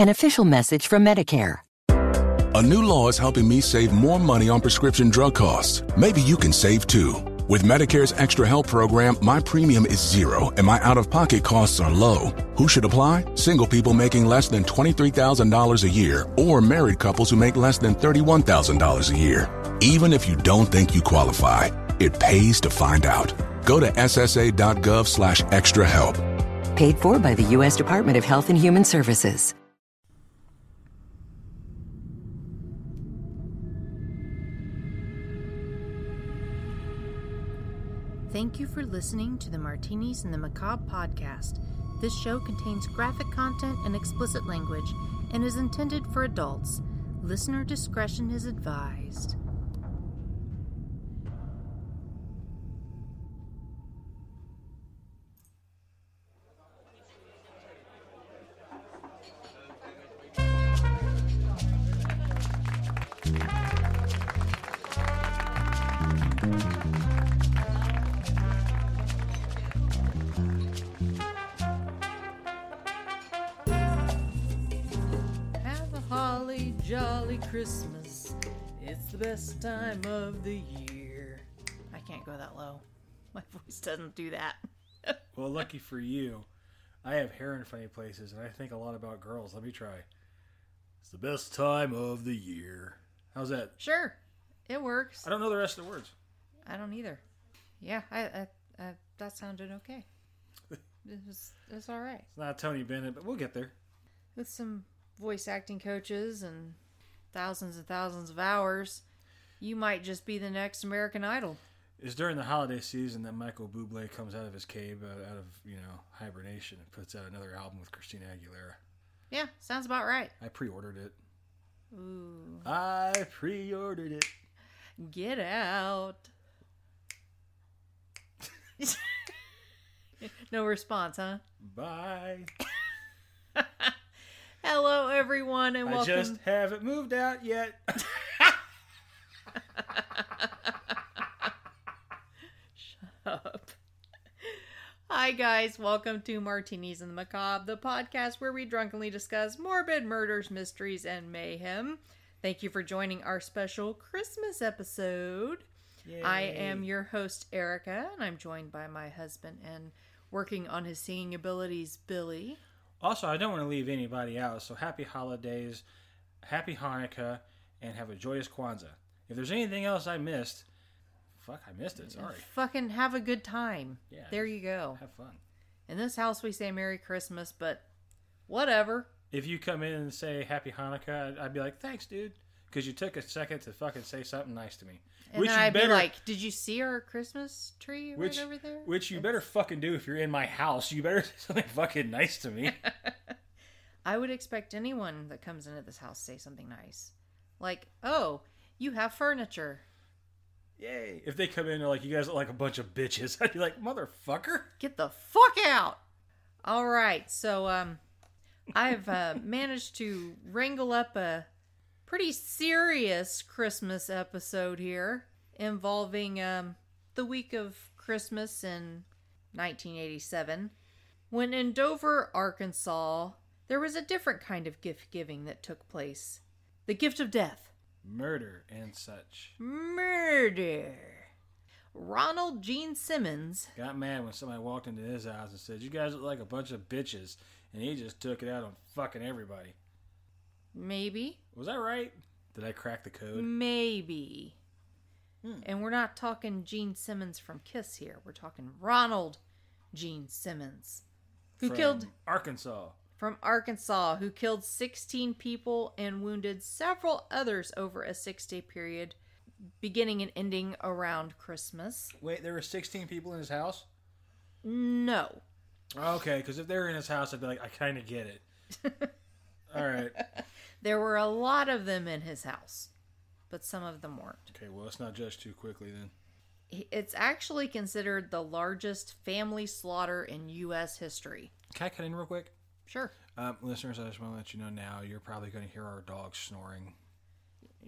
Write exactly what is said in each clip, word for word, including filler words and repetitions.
An official message from Medicare. A new law is helping me save more money on prescription drug costs. Maybe you can save too. With Medicare's Extra Help program, my premium is zero and my out-of-pocket costs are low. Who should apply? Single people making less than twenty-three thousand dollars a year or married couples who make less than thirty-one thousand dollars a year. Even if you don't think you qualify, it pays to find out. Go to ssa.gov slash extra help. Paid for by the U S Department of Health and Human Services. Thank you for listening to the Martinis and the Macabre podcast. This show contains graphic content and explicit language and is intended for adults. Listener discretion is advised. Jolly Christmas, it's the best time of the year. I can't go that low. My voice doesn't do that. Well, lucky for you, I have hair in funny places, and I think a lot about girls. Let me try. It's the best time of the year. How's that? Sure. It works. I don't know the rest of the words. I don't either. Yeah, I, I, I that sounded okay. It was, it was all right. It's not Tony Bennett, but we'll get there. With some voice acting coaches and thousands and thousands of hours, you might just be the next American Idol. It's during the holiday season that Michael Bublé comes out of his cave, uh, out of, you know, hibernation, and puts out another album with Christina Aguilera. Yeah, sounds about right. I pre-ordered it. Ooh. I pre-ordered it. Get out. No response, huh? Bye. Hello, everyone, and welcome. I just haven't moved out yet. Shut up. Hi, guys. Welcome to Martinis and the Macabre, the podcast where we drunkenly discuss morbid murders, mysteries, and mayhem. Thank you for joining our special Christmas episode. Yay. I am your host, Erica, and I'm joined by my husband and working on his singing abilities, Billy. Also, I don't want to leave anybody out, so happy holidays, happy Hanukkah, and have a joyous Kwanzaa. If there's anything else I missed, fuck, I missed it, sorry. Fucking have a good time. Yeah. There you go. Have fun. In this house, we say Merry Christmas, but whatever. If you come in and say happy Hanukkah, I'd, I'd be like, thanks, dude, because you took a second to fucking say something nice to me. And which then you I'd better, be like, did you see our Christmas tree right which, over there? Which you it's... better fucking do if you're in my house. You better say something fucking nice to me. I would expect anyone that comes into this house to say something nice. Like, oh, you have furniture. Yay. If they come in and they're like, you guys look like a bunch of bitches, I'd be like, motherfucker. Get the fuck out. All right. So um, I've uh, managed to wrangle up a pretty serious Christmas episode here involving um, the week of Christmas in nineteen eighty-seven, when in Dover, Arkansas, there was a different kind of gift giving that took place. The gift of death. Murder and such. Murder. Ronald Gene Simmons got mad when somebody walked into his house and said, you guys look like a bunch of bitches, and he just took it out on fucking everybody. Maybe. Was that right? Did I crack the code? Maybe. Hmm. And we're not talking Gene Simmons from Kiss here. We're talking Ronald Gene Simmons. Who from killed... Arkansas. From Arkansas, who killed sixteen people and wounded several others over a six-day period, beginning and ending around Christmas. Wait, there were sixteen people in his house? No. Okay, because if they were in his house, I'd be like, I kind of get it. All right. There were a lot of them in his house, but some of them weren't. Okay, well, let's not judge too quickly then. It's actually considered the largest family slaughter in U S history. Can I cut in real quick? Sure. Um, listeners, I just want to let you know now, you're probably going to hear our dog snoring.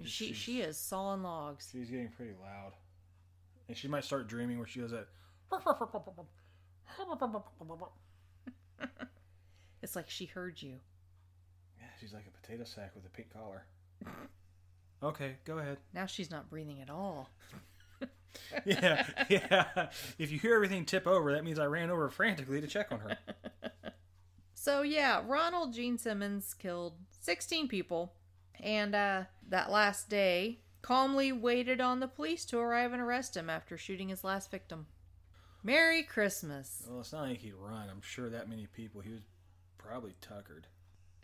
She she is sawing logs. She's getting pretty loud. And she might start dreaming where she goes at... It's like she heard you. She's like a potato sack with a pink collar. Okay, go ahead. Now she's not breathing at all. yeah, yeah. If you hear everything tip over, that means I ran over frantically to check on her. So, yeah, Ronald Gene Simmons killed sixteen people. And uh, that last day, calmly waited on the police to arrive and arrest him after shooting his last victim. Merry Christmas. Well, it's not like he'd run. I'm sure that many people, he was probably tuckered.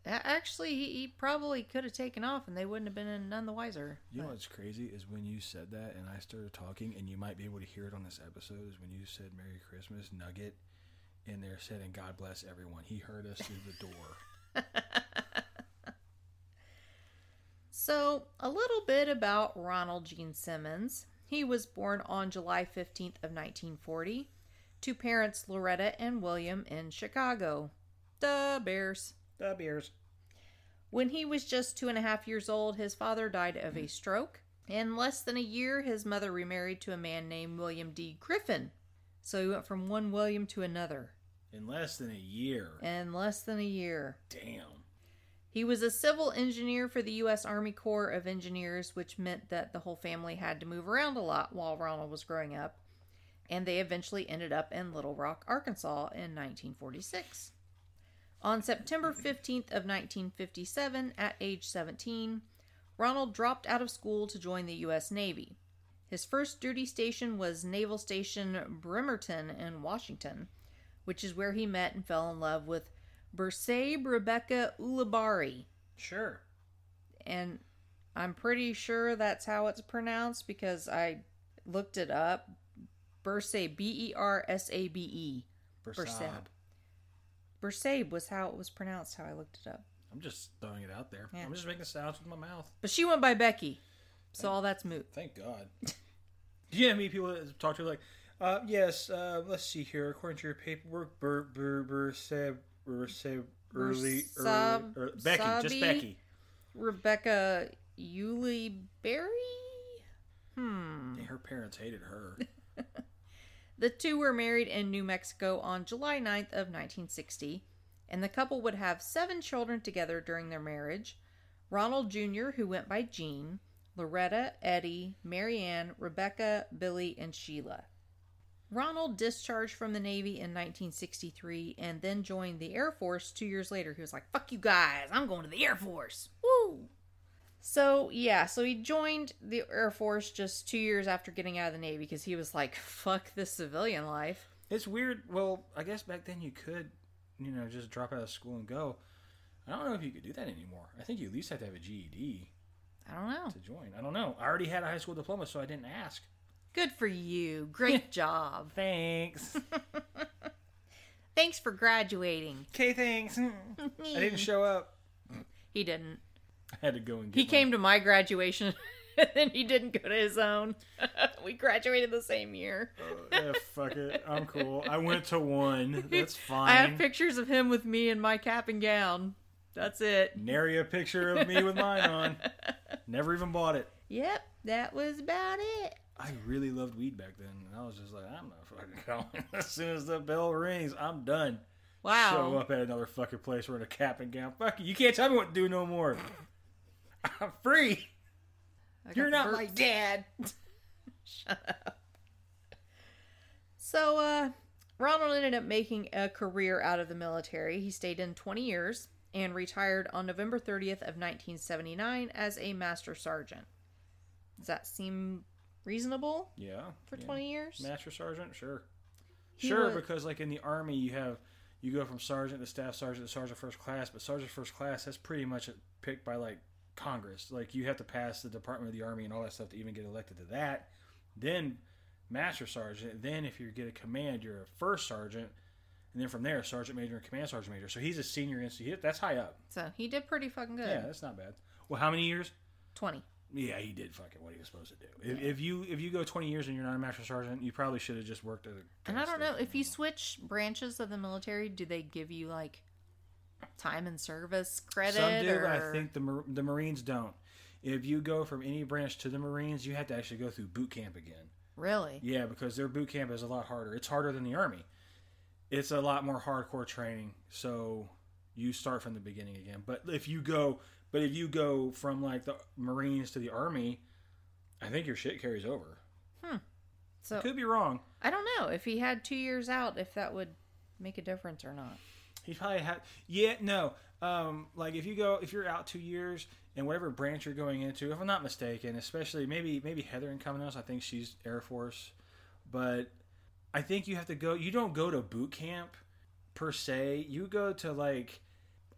Actually, he, he probably could have taken off and they wouldn't have been none the wiser. You but. know what's crazy is when you said that and I started talking, and you might be able to hear it on this episode, is when you said Merry Christmas, Nugget in there said, and God bless everyone. He heard us through the door. So, a little bit about Ronald Gene Simmons. He was born on July fifteenth of nineteen forty to parents Loretta and William in Chicago. The Bears. The Bears. When he was just two and a half years old, his father died of a stroke. In less than a year, his mother remarried to a man named William D. Griffin. So he went from one William to another. In less than a year. In less than a year. Damn. He was a civil engineer for the U S Army Corps of Engineers, which meant that the whole family had to move around a lot while Ronald was growing up. And they eventually ended up in Little Rock, Arkansas in nineteen forty-six. On September fifteenth of nineteen fifty-seven, at age seventeen, Ronald dropped out of school to join the U S Navy. His first duty station was Naval Station Bremerton in Washington, which is where he met and fell in love with Bersabe Rebecca Ulibarri. Sure. And I'm pretty sure that's how it's pronounced because I looked it up. Bersabe, B E R S A B E. Bersabe. Bersabe was how it was pronounced, how I looked it up. I'm just throwing it out there. Yeah. I'm just making sounds with my mouth. But she went by Becky, so thank, all that's moot. Thank God. Yeah, me people that talk to her like, uh, yes, uh, let's see here. According to your paperwork, Ber Ber Bersabe Bersabe early, early, early Becky, Sabi, just Becky. Rebecca Ulibarri? Hmm. Dang, her parents hated her. The two were married in New Mexico on July ninth of nineteen sixty, and the couple would have seven children together during their marriage. Ronald Junior, who went by Gene, Loretta, Eddie, Marianne, Rebecca, Billy, and Sheila. Ronald discharged from the Navy in nineteen sixty-three and then joined the Air Force two years later. He was like, fuck you guys, I'm going to the Air Force. Woo! So, yeah, so he joined the Air Force just two years after getting out of the Navy because he was like, fuck this civilian life. It's weird. Well, I guess back then you could, you know, just drop out of school and go. I don't know if you could do that anymore. I think you at least have to have a G E D. I don't know. To join. I don't know. I already had a high school diploma, so I didn't ask. Good for you. Great job. Thanks. Thanks for graduating. Okay, thanks. I didn't show up. He didn't. I had to go and get He my... came to my graduation, and then he didn't go to his own. We graduated the same year. Oh, yeah, fuck it. I'm cool. I went to one. That's fine. I have pictures of him with me in my cap and gown. That's it. Nary a picture of me with mine on. Never even bought it. Yep, that was about it. I really loved weed back then, and I was just like, I'm not fucking going. As soon as the bell rings, I'm done. Wow. Show up at another fucking place wearing a cap and gown. Fuck you. You can't tell me what to do no more. I'm free. You're not my dad. Shut up. So, uh, Ronald ended up making a career out of the military. He stayed in twenty years and retired on November thirtieth of nineteen seventy-nine as a master sergeant. Does that seem reasonable? Yeah. For yeah. twenty years? Master sergeant? Sure. He sure, would... because like in the Army, you have... You go from sergeant to staff sergeant to sergeant first class, but sergeant first class, that's pretty much picked by, like, Congress. Like, you have to pass the Department of the Army and all that stuff to even get elected to that. Then master sergeant. Then if you get a command, you're a first sergeant. And then from there, sergeant major and command sergeant major. So he's a senior N C O. That's high up. So he did pretty fucking good. Yeah, that's not bad. Well, how many years? twenty. Yeah, he did fucking what he was supposed to do. If, yeah. if you if you go twenty years and you're not a master sergeant, you probably should have just worked at a... And I don't know, if you switch branches of the military, do they give you, like, time and service credit? Some do, or... but I think the the Marines don't. If you go from any branch to the Marines, you have to actually go through boot camp again. Really? Yeah, because their boot camp is a lot harder. It's harder than the Army. It's a lot more hardcore training, so... you start from the beginning again. But if you go, but if you go from like the Marines to the Army, I think your shit carries over. Hmm. So I could be wrong. I don't know if he had two years out, if that would make a difference or not. He probably had. Yeah, no. Um, like if you go, if you're out two years and whatever branch you're going into, if I'm not mistaken, especially maybe maybe Heather and Cummins, I think she's Air Force, but I think you have to go. You don't go to boot camp per se. You go to like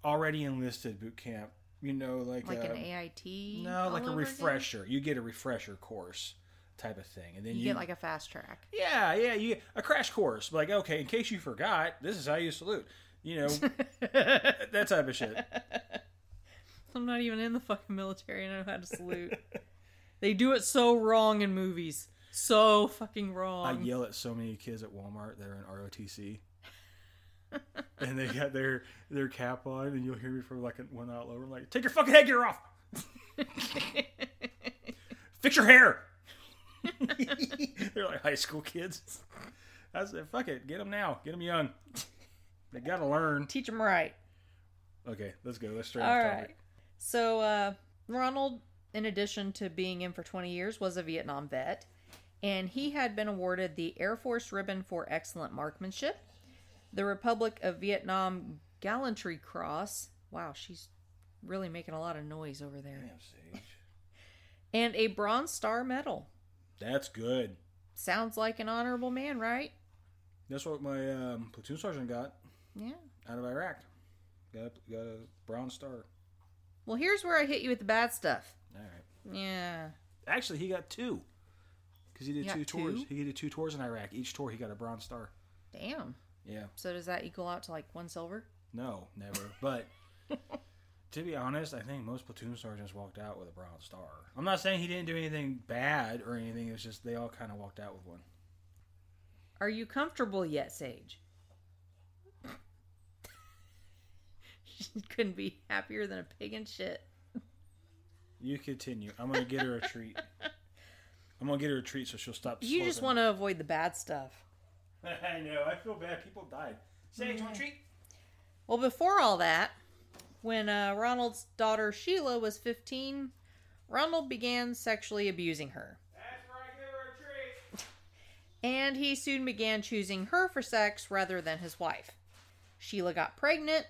already enlisted boot camp. You know, like like a, an A I T. No, like a refresher. Again? You get a refresher course type of thing, and then you, you get like a fast track. Yeah, yeah, you get a crash course. Like, okay, in case you forgot, this is how you salute. You know, that type of shit. I'm not even in the fucking military and I know how to salute. They do it so wrong in movies. So fucking wrong. I yell at so many kids at Walmart that are in R O T C. And they got their their cap on, and you'll hear me from like one out lower. I'm like, take your fucking headgear off. Fix your hair. They're like high school kids. I said, fuck it. Get them now. Get them young. They gotta learn. Teach them right. Okay, let's go. Let's start. All right. Topic. So, uh, Ronald, in addition to being in for twenty years, was a Vietnam vet. And he had been awarded the Air Force Ribbon for Excellent Marksmanship, the Republic of Vietnam Gallantry Cross. Wow, she's really making a lot of noise over there. Damn, Sage. And a Bronze Star Medal. That's good. Sounds like an honorable man, right? That's what my um, platoon sergeant got. Yeah. Out of Iraq. Got a, got a Bronze Star. Well, here's where I hit you with the bad stuff. All right. Yeah. Actually, he got two. Because he did you two tours. Two? He did two tours in Iraq. Each tour, he got a Bronze Star. Damn. Yeah. So does that equal out to like one silver? No, never. But to be honest, I think most platoon sergeants walked out with a Bronze Star. I'm not saying he didn't do anything bad or anything. It's just they all kind of walked out with one. Are you comfortable yet, Sage? She couldn't be happier than a pig in shit. You continue. I'm going to get her a treat. I'm going to get her a treat so she'll stop. You slurping. Just want to avoid the bad stuff. I know. I feel bad. People died. Sage, mm-hmm. Want a treat? Well, before all that, when uh, Ronald's daughter Sheila was fifteen, Ronald began sexually abusing her. That's where I give her a treat. And he soon began choosing her for sex rather than his wife. Sheila got pregnant.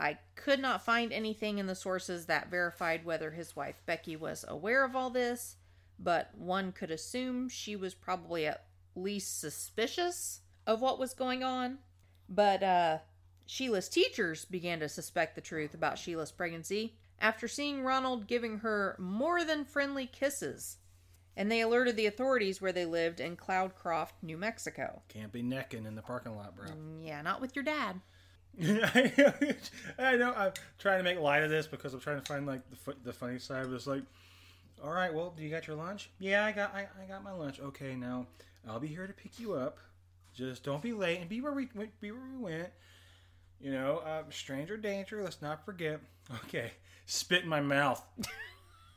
I could not find anything in the sources that verified whether his wife Becky was aware of all this, but one could assume she was probably at least suspicious of what was going on. But uh, Sheila's teachers began to suspect the truth about Sheila's pregnancy after seeing Ronald giving her more than friendly kisses, and they alerted the authorities where they lived in Cloudcroft, New Mexico. Can't be necking in the parking lot, bro. Yeah, not with your dad. I know I'm trying to make light of this because I'm trying to find like the fu- the funny side, but it's like, all right, well, do you got your lunch? Yeah, I got I, I got my lunch. Okay, now I'll be here to pick you up. Just don't be late and be where we went. Be where we went. You know, uh, stranger danger. Let's not forget. Okay, spit in my mouth.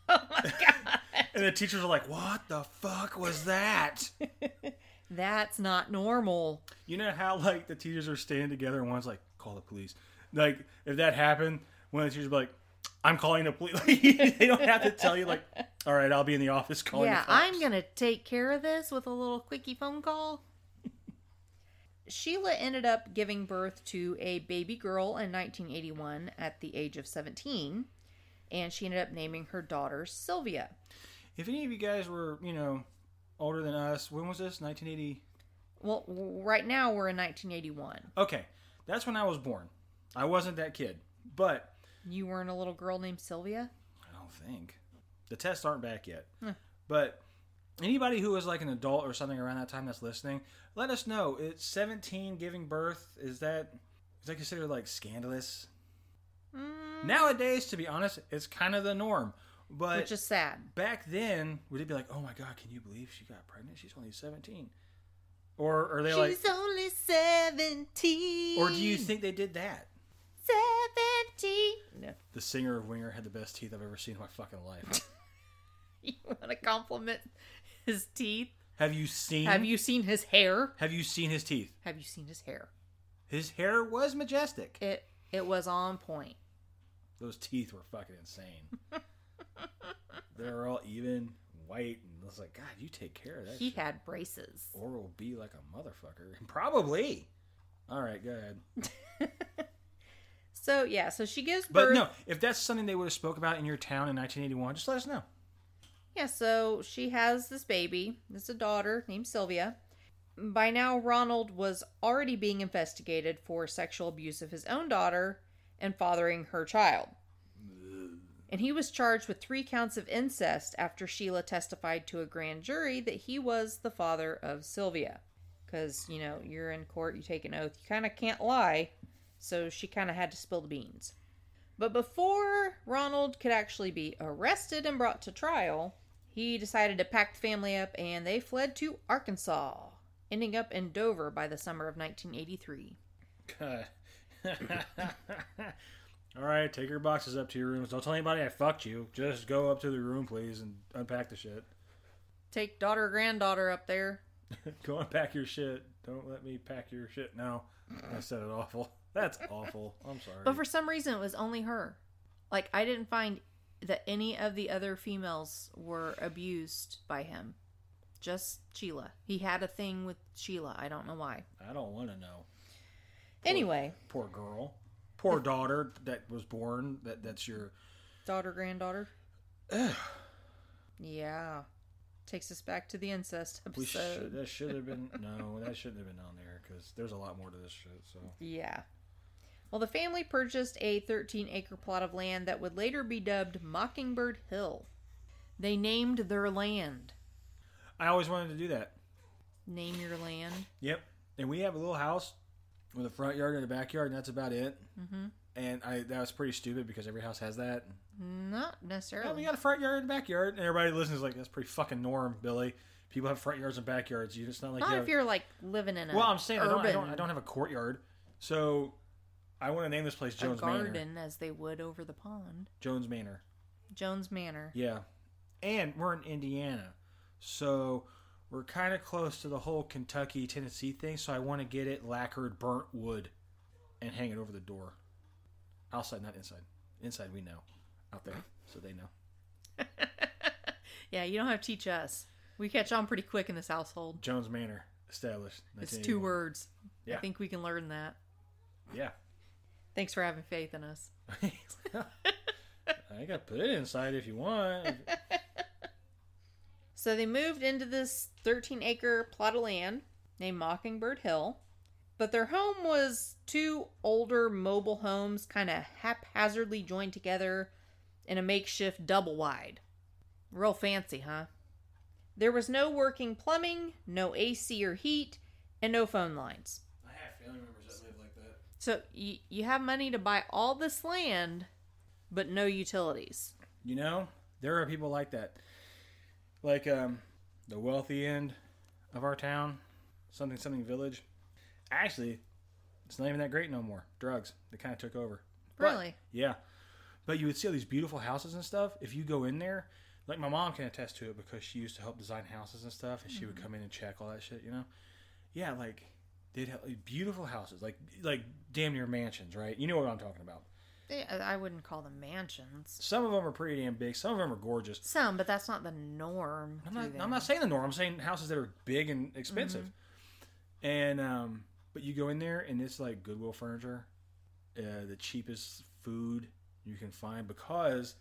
Oh my god! And the teachers are like, "What the fuck was that?" That's not normal. You know how like the teachers are staying together and one's like, call the police. Like, if that happened, one of the teachers would be like, I'm calling the police. They don't have to tell you, like, all right, I'll be in the office calling yeah, the police. Yeah, I'm going to take care of this with a little quickie phone call. Sheila ended up giving birth to a baby girl in nineteen eighty-one at the age of seventeen, and she ended up naming her daughter Sylvia. If any of you guys were, you know, older than us, when was this? nineteen eighty? Well, right now we're in nineteen eighty-one. Okay. That's when I was born. I wasn't that kid, but... You weren't a little girl named Sylvia? I don't think. The tests aren't back yet. Huh. But anybody who was like an adult or something around that time that's listening, let us know. It's seventeen giving birth. Is that, is that considered like scandalous? Mm. Nowadays, to be honest, it's kind of the norm. But which is sad. Back then, would it be like, oh my God, can you believe she got pregnant? She's only seventeen. Or are they like... She's only seventeen. Or do you think they did that? seventeen. No. The singer of Winger had the best teeth I've ever seen in my fucking life. You want to compliment his teeth? Have you seen... Have you seen his hair? Have you seen his teeth? Have you seen his hair? His hair was majestic. It It was on point. Those teeth were fucking insane. They're all even, white, and I was like, God, you take care of that He shit. Had braces. Oral B like a motherfucker. Probably. All right, go ahead. So, yeah, so she gives birth. But no, if that's something they would have spoke about in your town in nineteen eighty-one, just let us know. Yeah, so she has this baby. It's a daughter named Sylvia. By now, Ronald was already being investigated for sexual abuse of his own daughter and fathering her child. And he was charged with three counts of incest after Sheila testified to a grand jury that he was the father of Sylvia. Because, you know, you're in court, you take an oath, you kind of can't lie. So she kind of had to spill the beans. But before Ronald could actually be arrested and brought to trial, he decided to pack the family up and they fled to Arkansas, ending up in Dover by the summer of nineteen eighty-three. All right, take your boxes up to your rooms. Don't tell anybody I fucked you. Just go up to the room, please, and unpack the shit. Take daughter, granddaughter up there. Go unpack your shit. Don't let me pack your shit now. I said it awful. That's awful. I'm sorry. But for some reason, it was only her. Like, I didn't find that any of the other females were abused by him. Just Sheila. He had a thing with Sheila. I don't know why. I don't want to know. Anyway. Poor, poor girl. Poor daughter that was born. That That's your... Daughter, granddaughter? Yeah. Takes us back to the incest episode. We should, that should have been... No, that shouldn't have been on there because there's a lot more to this shit, so... Yeah. Well, the family purchased a thirteen-acre plot of land that would later be dubbed Mockingbird Hill. They named their land. I always wanted to do that. Name your land? Yep. And we have a little house... with a front yard and a backyard, and that's about it. Mm-hmm. And I that was pretty stupid because every house has that. Not necessarily. Yeah, we got a front yard and a backyard, and everybody listens is like, that's pretty fucking norm, Billy. People have front yards and backyards. You just not like not you have, if you're like living in a well, I'm saying urban, I don't, I don't I don't have a courtyard, so I want to name this place Jones a garden, Manor. Garden as they would over the pond. Jones Manor. Jones Manor. Yeah, and we're in Indiana, so. We're kind of close to the whole Kentucky, Tennessee thing, so I want to get it lacquered, burnt wood, and hang it over the door. Outside, not inside. Inside, we know. Out there, so they know. Yeah, you don't have to teach us. We catch on pretty quick in this household. Jones Manor, established. It's two words. Yeah. I think we can learn that. Yeah. Thanks for having faith in us. I got to put it inside if you want. So they moved into this thirteen-acre plot of land named Mockingbird Hill. But their home was two older mobile homes kind of haphazardly joined together in a makeshift double-wide. Real fancy, huh? There was no working plumbing, no A C or heat, and no phone lines. I have family members that live like that. So you, you have money to buy all this land, but no utilities. You know, there are people like that. Like um, the wealthy end of our town, something something village. Actually, it's not even that great no more. Drugs, they kind of took over. Really? But, yeah. But you would see all these beautiful houses and stuff. If you go in there, like my mom can attest to it because she used to help design houses and stuff, and mm-hmm. she would come in and check all that shit, you know? Yeah, like they'd have like, beautiful houses, like like damn near mansions, right? You know what I'm talking about. I wouldn't call them mansions. Some of them are pretty damn big. Some of them are gorgeous. Some, but that's not the norm. I'm not, I'm not saying the norm. I'm saying houses that are big and expensive. Mm-hmm. And um, but you go in there and it's like Goodwill furniture, uh, the cheapest food you can find because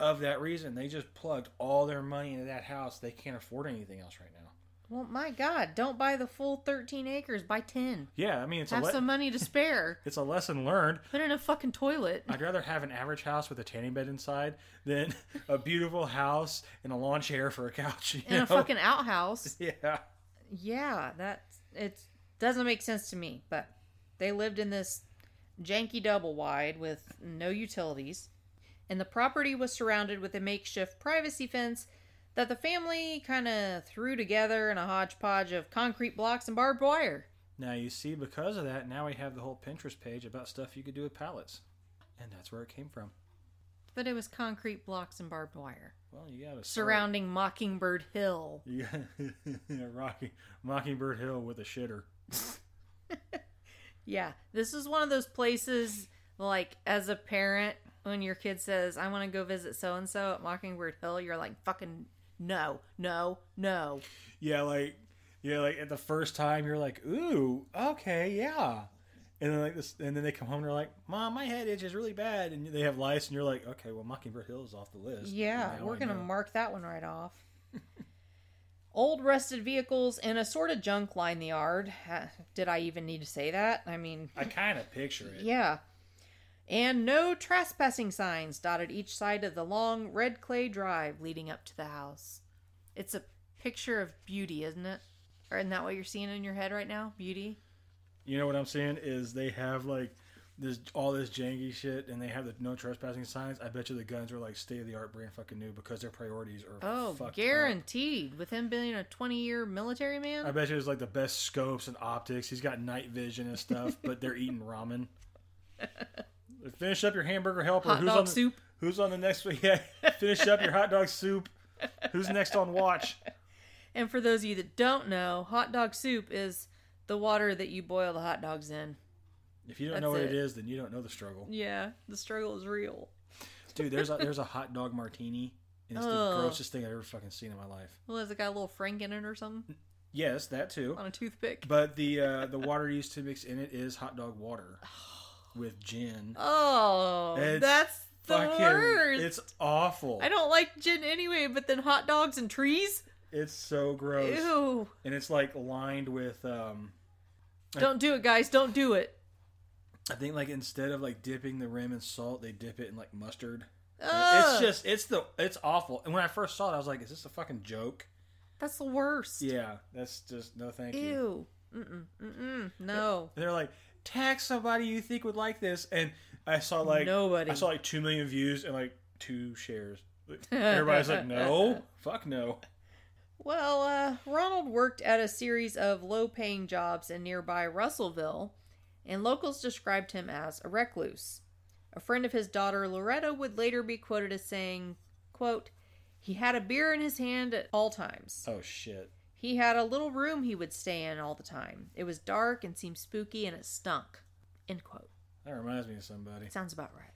of that reason. They just plugged all their money into that house. They can't afford anything else right now. Well, my God, don't buy the full thirteen acres. Buy ten. Yeah, I mean, it's have a le- some money to spare. It's a lesson learned. Put in a fucking toilet. I'd rather have an average house with a tanning bed inside than a beautiful house and a lawn chair for a couch. You and know? A fucking outhouse. Yeah. Yeah, that it doesn't make sense to me. But they lived in this janky double wide with no utilities, and the property was surrounded with a makeshift privacy fence. That the family kind of threw together in a hodgepodge of concrete blocks and barbed wire. Now, you see, because of that, now we have the whole Pinterest page about stuff you could do with pallets. And that's where it came from. But it was concrete blocks and barbed wire. Well, you got to... Surrounding start. Mockingbird Hill. You got Mockingbird Hill with a shitter. Yeah, this is one of those places... Like, as a parent, when your kid says, I want to go visit so-and-so at Mockingbird Hill, you're like, fucking no, no, no. Yeah, like, yeah, like, at the first time, you're like, ooh, okay, yeah. And then, like, this, and then they come home and they're like, Mom, my head itches really bad. And they have lice, and you're like, okay, well, Mockingbird Hill is off the list. Yeah, now we're going to mark that one right off. Old rusted vehicles and assorted junk line the yard. Did I even need to say that? I mean... I kind of picture it. Yeah. And no trespassing signs dotted each side of the long red clay drive leading up to the house. It's a picture of beauty, isn't it? Or isn't that what you're seeing in your head right now? Beauty? You know what I'm saying is they have, like, this all this janky shit, and they have the no trespassing signs. I bet you the guns are, like, state-of-the-art brand fucking new because their priorities are oh, fucked guaranteed. Up. With him being a twenty-year military man? I bet you it's, like, the best scopes and optics. He's got night vision and stuff, but they're eating ramen. Finish up your hamburger helper. Hot who's dog on the, soup. Who's on the next one? Yeah, finish up your hot dog soup. Who's next on watch? And for those of you that don't know, hot dog soup is the water that you boil the hot dogs in. If you don't That's know what it. it is, then you don't know the struggle. Yeah, the struggle is real. Dude, there's a, there's a hot dog martini, and it's oh. the grossest thing I've ever fucking seen in my life. Well, has it got a little Frank in it or something? Yes, that too. On a toothpick. But the uh, the water used to mix in it is hot dog water. With gin. Oh, it's that's the fucking, worst. It's awful. I don't like gin anyway, but then hot dogs and trees? It's so gross. Ew. And it's like lined with... Um, don't I, do it, guys. Don't do it. I think like instead of like dipping the rim in salt, they dip it in like mustard. Ugh. It's just, it's the it's awful. And when I first saw it, I was like, is this a fucking joke? That's the worst. Yeah, that's just, no thank Ew. you. Ew. Mm-mm. Mm-mm. No. And they're like... Tag somebody you think would like this, and I saw like nobody. I saw like two million views and like two shares. Everybody's like, no, fuck no. Well, uh, Ronald worked at a series of low-paying jobs in nearby Russellville, and locals described him as a recluse. A friend of his daughter Loretta would later be quoted as saying, "Quote, he had a beer in his hand at all times." Oh shit. He had a little room he would stay in all the time. It was dark and seemed spooky and it stunk. End quote. That reminds me of somebody. Sounds about right.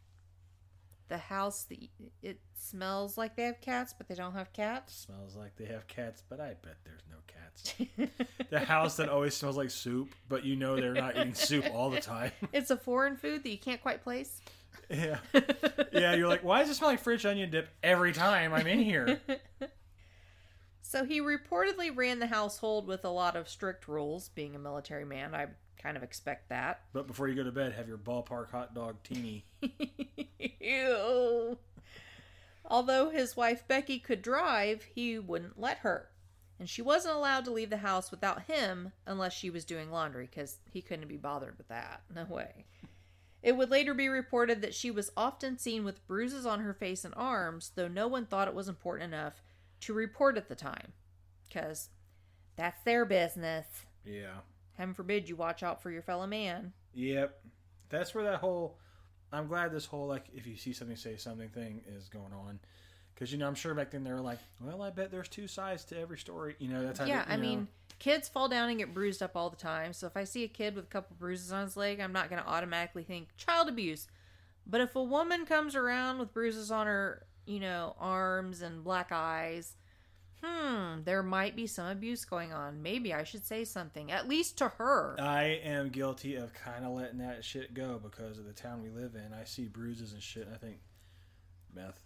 The house, the, it smells like they have cats, but they don't have cats. It smells like they have cats, but I bet there's no cats. The house that always smells like soup, but you know they're not eating soup all the time. It's a foreign food that you can't quite place. Yeah. Yeah, you're like, why does it smell like French onion dip every time I'm in here? So he reportedly ran the household with a lot of strict rules. Being a military man, I kind of expect that. But before you go to bed, have your ballpark hot dog teeny. Ew. Although his wife Becky could drive, he wouldn't let her. And she wasn't allowed to leave the house without him unless she was doing laundry, because he couldn't be bothered with that. No way. It would later be reported that she was often seen with bruises on her face and arms, though no one thought it was important enough to report at the time, because that's their business. Yeah. Heaven forbid you watch out for your fellow man. Yep. That's where that whole, I'm glad this whole, like, if you see something, say something thing is going on. Because, you know, I'm sure back then they were like, well, I bet there's two sides to every story. You know, that's how Yeah, they, you I know. mean, kids fall down and get bruised up all the time. So if I see a kid with a couple bruises on his leg, I'm not going to automatically think child abuse. But if a woman comes around with bruises on her, you know, arms and black eyes, hmm, there might be some abuse going on. Maybe I should say something, at least to her. I am guilty of kind of letting that shit go because of the town we live in. I see bruises and shit, and I think, meth.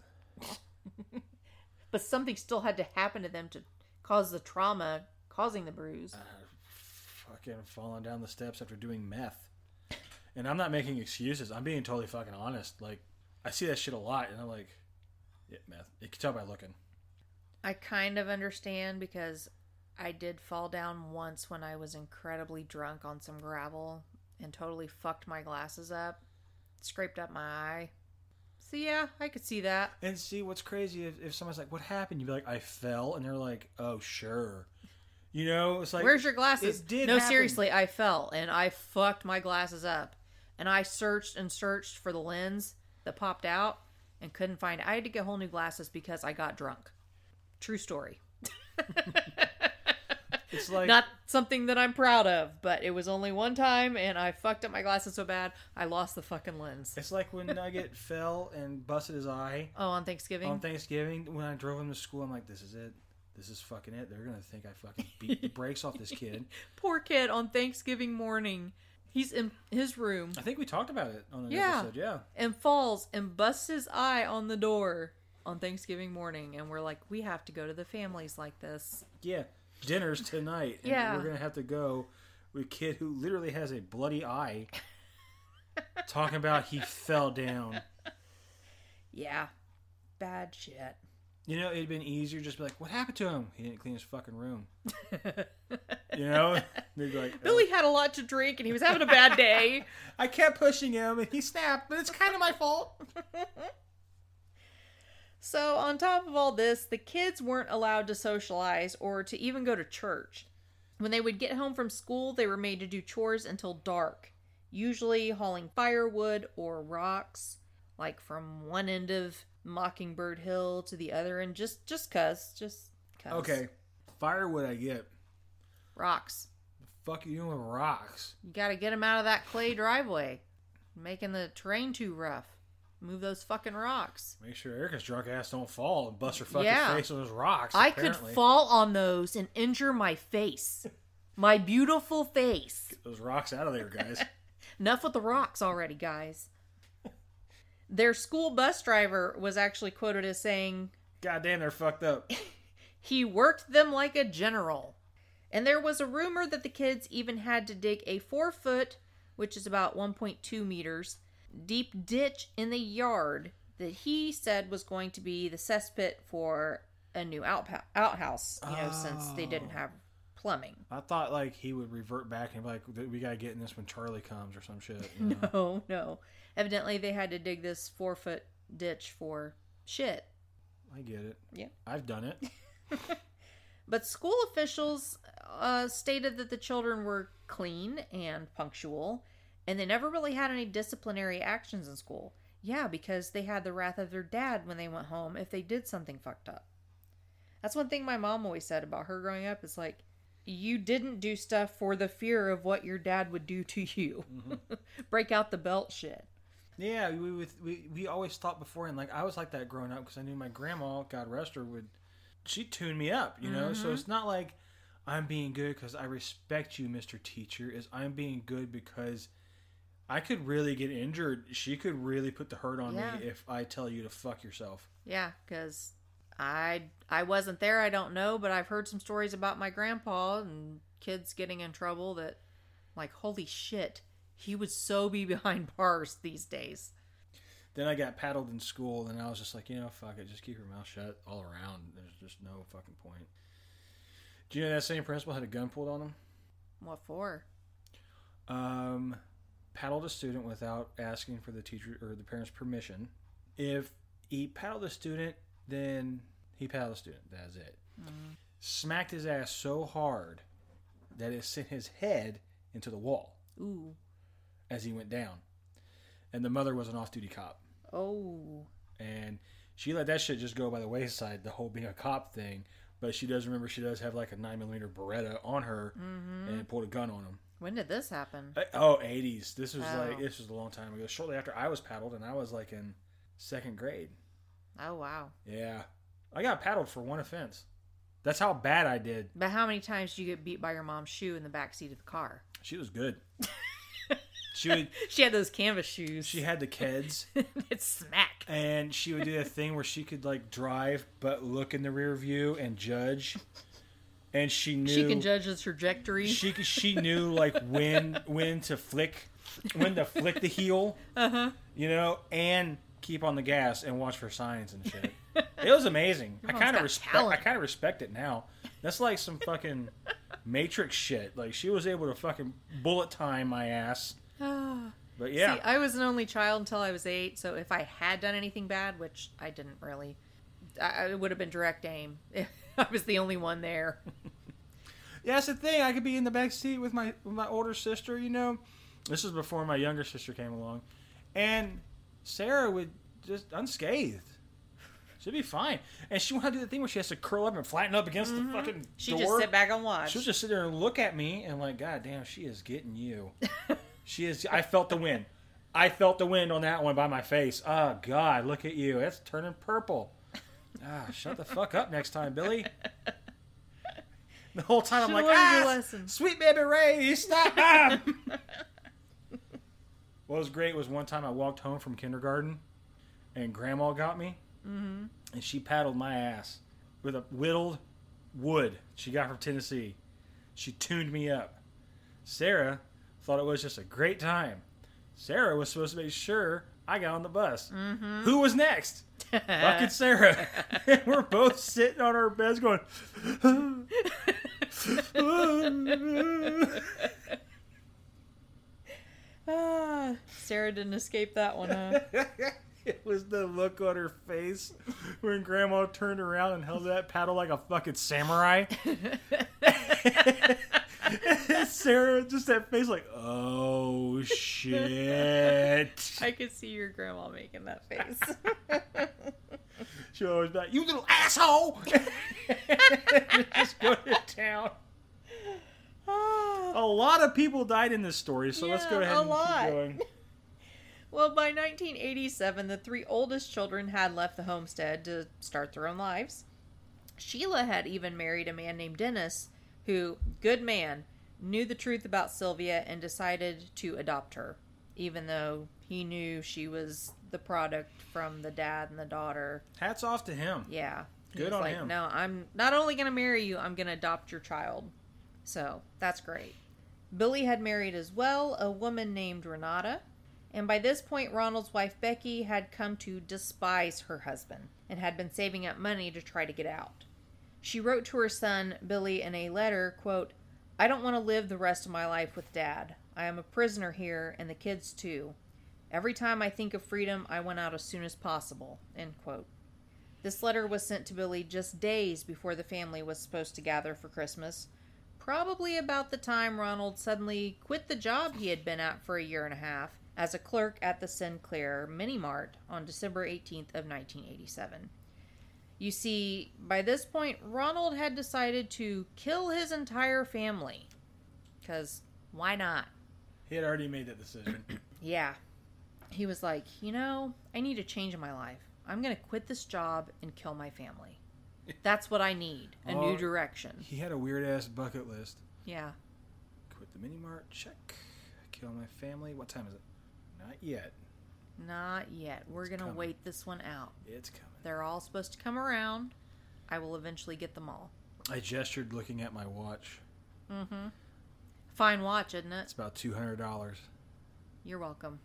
But something still had to happen to them to cause the trauma causing the bruise. Uh, fucking falling down the steps after doing meth. And I'm not making excuses. I'm being totally fucking honest. Like, I see that shit a lot, and I'm like... Yeah, meth. You can tell by looking. I kind of understand because I did fall down once when I was incredibly drunk on some gravel and totally fucked my glasses up, scraped up my eye. So yeah, I could see that. And see, what's crazy if, if someone's like, "What happened?" You'd be like, "I fell," and they're like, "Oh, sure." You know, it's like, "Where's your glasses?" It did. No, happen. Seriously, I fell and I fucked my glasses up, and I searched and searched for the lens that popped out. And couldn't find it. I had to get whole new glasses because I got drunk. True story. It's like not something that I'm proud of, but it was only one time, and I fucked up my glasses so bad I lost the fucking lens. It's like when Nugget fell and busted his eye. Oh, on Thanksgiving. On Thanksgiving, when I drove him to school, I'm like, this is it. This is fucking it. They're gonna think I fucking beat the brakes off this kid. Poor kid on Thanksgiving morning. He's in his room. I think we talked about it on an yeah. episode, yeah. And falls and busts his eye on the door on Thanksgiving morning. And we're like, we have to go to the families like this. Yeah, dinner's tonight. And yeah. We're going to have to go with a kid who literally has a bloody eye talking about he fell down. Yeah, bad shit. You know, it'd been easier just be like, what happened to him? He didn't clean his fucking room. You know? They'd be like, oh. Billy had a lot to drink and he was having a bad day. I kept pushing him and he snapped, but it's kind of my fault. So on top of all this, the kids weren't allowed to socialize or to even go to church. When they would get home from school, they were made to do chores until dark, usually hauling firewood or rocks, like from one end of Mockingbird Hill to the other, and just just cuss just cuss. Okay, firewood I get. Rocks. The fuck are you doing with rocks? You gotta get them out of that clay driveway, making the terrain too rough. Move those fucking rocks. Make sure Erica's drunk ass don't fall and bust her fucking yeah. face on those rocks. I apparently. Could fall on those and injure my face, my beautiful face. Get those rocks out of there, guys. Enough with the rocks already, guys. Their school bus driver was actually quoted as saying, God damn, they're fucked up. He worked them like a general. And there was a rumor that the kids even had to dig a four foot, which is about one point two meters, deep ditch in the yard that he said was going to be the cesspit for a new outpa- outhouse, you know, oh. since they didn't have plumbing. I thought like he would revert back and be like, we gotta get in this when Charlie comes or some shit. You know? No, no. Evidently, they had to dig this four-foot ditch for shit. I get it. Yeah. I've done it. But school officials uh, stated that the children were clean and punctual, and they never really had any disciplinary actions in school. Yeah, because they had the wrath of their dad when they went home if they did something fucked up. That's one thing my mom always said about her growing up. It's like, you didn't do stuff for the fear of what your dad would do to you. Mm-hmm. Break out the belt shit. Yeah, we we we always thought beforehand, like, I was like that growing up because I knew my grandma, God rest her, would, she tuned me up, you know? Mm-hmm. So it's not like I'm being good because I respect you, Mister Teacher. Is I'm being good because I could really get injured. She could really put the hurt on yeah. me if I tell you to fuck yourself. Yeah, because I, I wasn't there, I don't know, but I've heard some stories about my grandpa and kids getting in trouble that, like, holy shit. He would so be behind bars these days. Then I got paddled in school, and I was just like, you know, fuck it. Just keep your mouth shut all around. There's just no fucking point. Do you know that same principal had a gun pulled on him? What for? Um, paddled a student without asking for the teacher or the parents' permission. If he paddled a student, then he paddled a student. That's it. Mm. Smacked his ass so hard that it sent his head into the wall. Ooh. As he went down. And the mother was an off-duty cop. Oh. And she let that shit just go by the wayside, the whole being a cop thing. But she does remember she does have like a nine millimeter Beretta on her mm-hmm. and pulled a gun on him. When did this happen? Oh, eighties. This was oh. like, this was a long time ago. Shortly after I was paddled, and I was like in second grade. Oh, wow. Yeah. I got paddled for one offense. That's how bad I did. But how many times did you get beat by your mom's shoe in the backseat of the car? She was good. She would. She had those canvas shoes. She had the Keds. It's smack. And she would do a thing where she could like drive, but look in the rear view and judge. And she knew she can judge the trajectory. She she knew like when when to flick, when to flick the heel. Uh huh. You know, and keep on the gas and watch for signs and shit. It was amazing. Your I kind of respect. Talent. I kind of respect it now. That's like some fucking Matrix shit. Like she was able to fucking bullet time my ass. But yeah. See, I was an only child until I was eight, so if I had done anything bad, which I didn't really, I, it would have been direct aim. I was the only one there. Yeah, that's the thing. I could be in the back seat with my with my older sister, you know. This was before my younger sister came along. And Sarah would just unscathed. She'll be fine. And she won't have to do the thing where she has to curl up and flatten up against mm-hmm. the fucking she door. She'll just sit back and watch. She'll just sit there and look at me and like, God damn, she is getting you. She is. I felt the wind. I felt the wind on that one by my face. Oh, God, look at you. It's turning purple. Ah, shut the fuck up next time, Billy. The whole time Should've I'm like, ah, sweet baby Ray, stop him. What was great was one time I walked home from kindergarten and Grandma got me mm-hmm. and she paddled my ass with a whittled wood she got from Tennessee. She tuned me up. Sarah thought it was just a great time. Sarah was supposed to make sure I got on the bus. Mm-hmm. Who was next? Fucking Sarah. We're both sitting on our beds going, ah, Sarah didn't escape that one, huh? It was the look on her face when Grandma turned around and held that paddle like a fucking samurai. Sarah, just that face like, oh, shit. I could see your grandma making that face. She always be like, you little asshole! Just go to town. A lot of people died in this story, so yeah, let's go ahead and lot. keep going. Well, by nineteen eighty-seven, the three oldest children had left the homestead to start their own lives. Sheila had even married a man named Dennis, who, good man, knew the truth about Sylvia and decided to adopt her, even though he knew she was the product from the dad and the daughter. Hats off to him. Yeah. Good on like, him. No, I'm not only going to marry you, I'm going to adopt your child. So, that's great. Billy had married as well, a woman named Renata. And by this point, Ronald's wife, Becky, had come to despise her husband and had been saving up money to try to get out. She wrote to her son, Billy, in a letter, quote, I don't want to live the rest of my life with Dad. I am a prisoner here, and the kids too. Every time I think of freedom, I want out as soon as possible, end quote. This letter was sent to Billy just days before the family was supposed to gather for Christmas, probably about the time Ronald suddenly quit the job he had been at for a year and a half as a clerk at the Sinclair Mini Mart on December eighteenth of nineteen eighty-seven. You see, by this point, Ronald had decided to kill his entire family. Because, why not? He had already made that decision. Yeah. He was like, you know, I need a change in my life. I'm going to quit this job and kill my family. That's what I need. A oh, new direction. He had a weird-ass bucket list. Yeah. Quit the mini-mart. Check. Kill my family. What time is it? Not yet. Not yet. We're going to wait this one out. It's coming. They're all supposed to come around. I will eventually get them all. I gestured looking at my watch. Mm-hmm. Fine watch, isn't it? It's about two hundred dollars. You're welcome.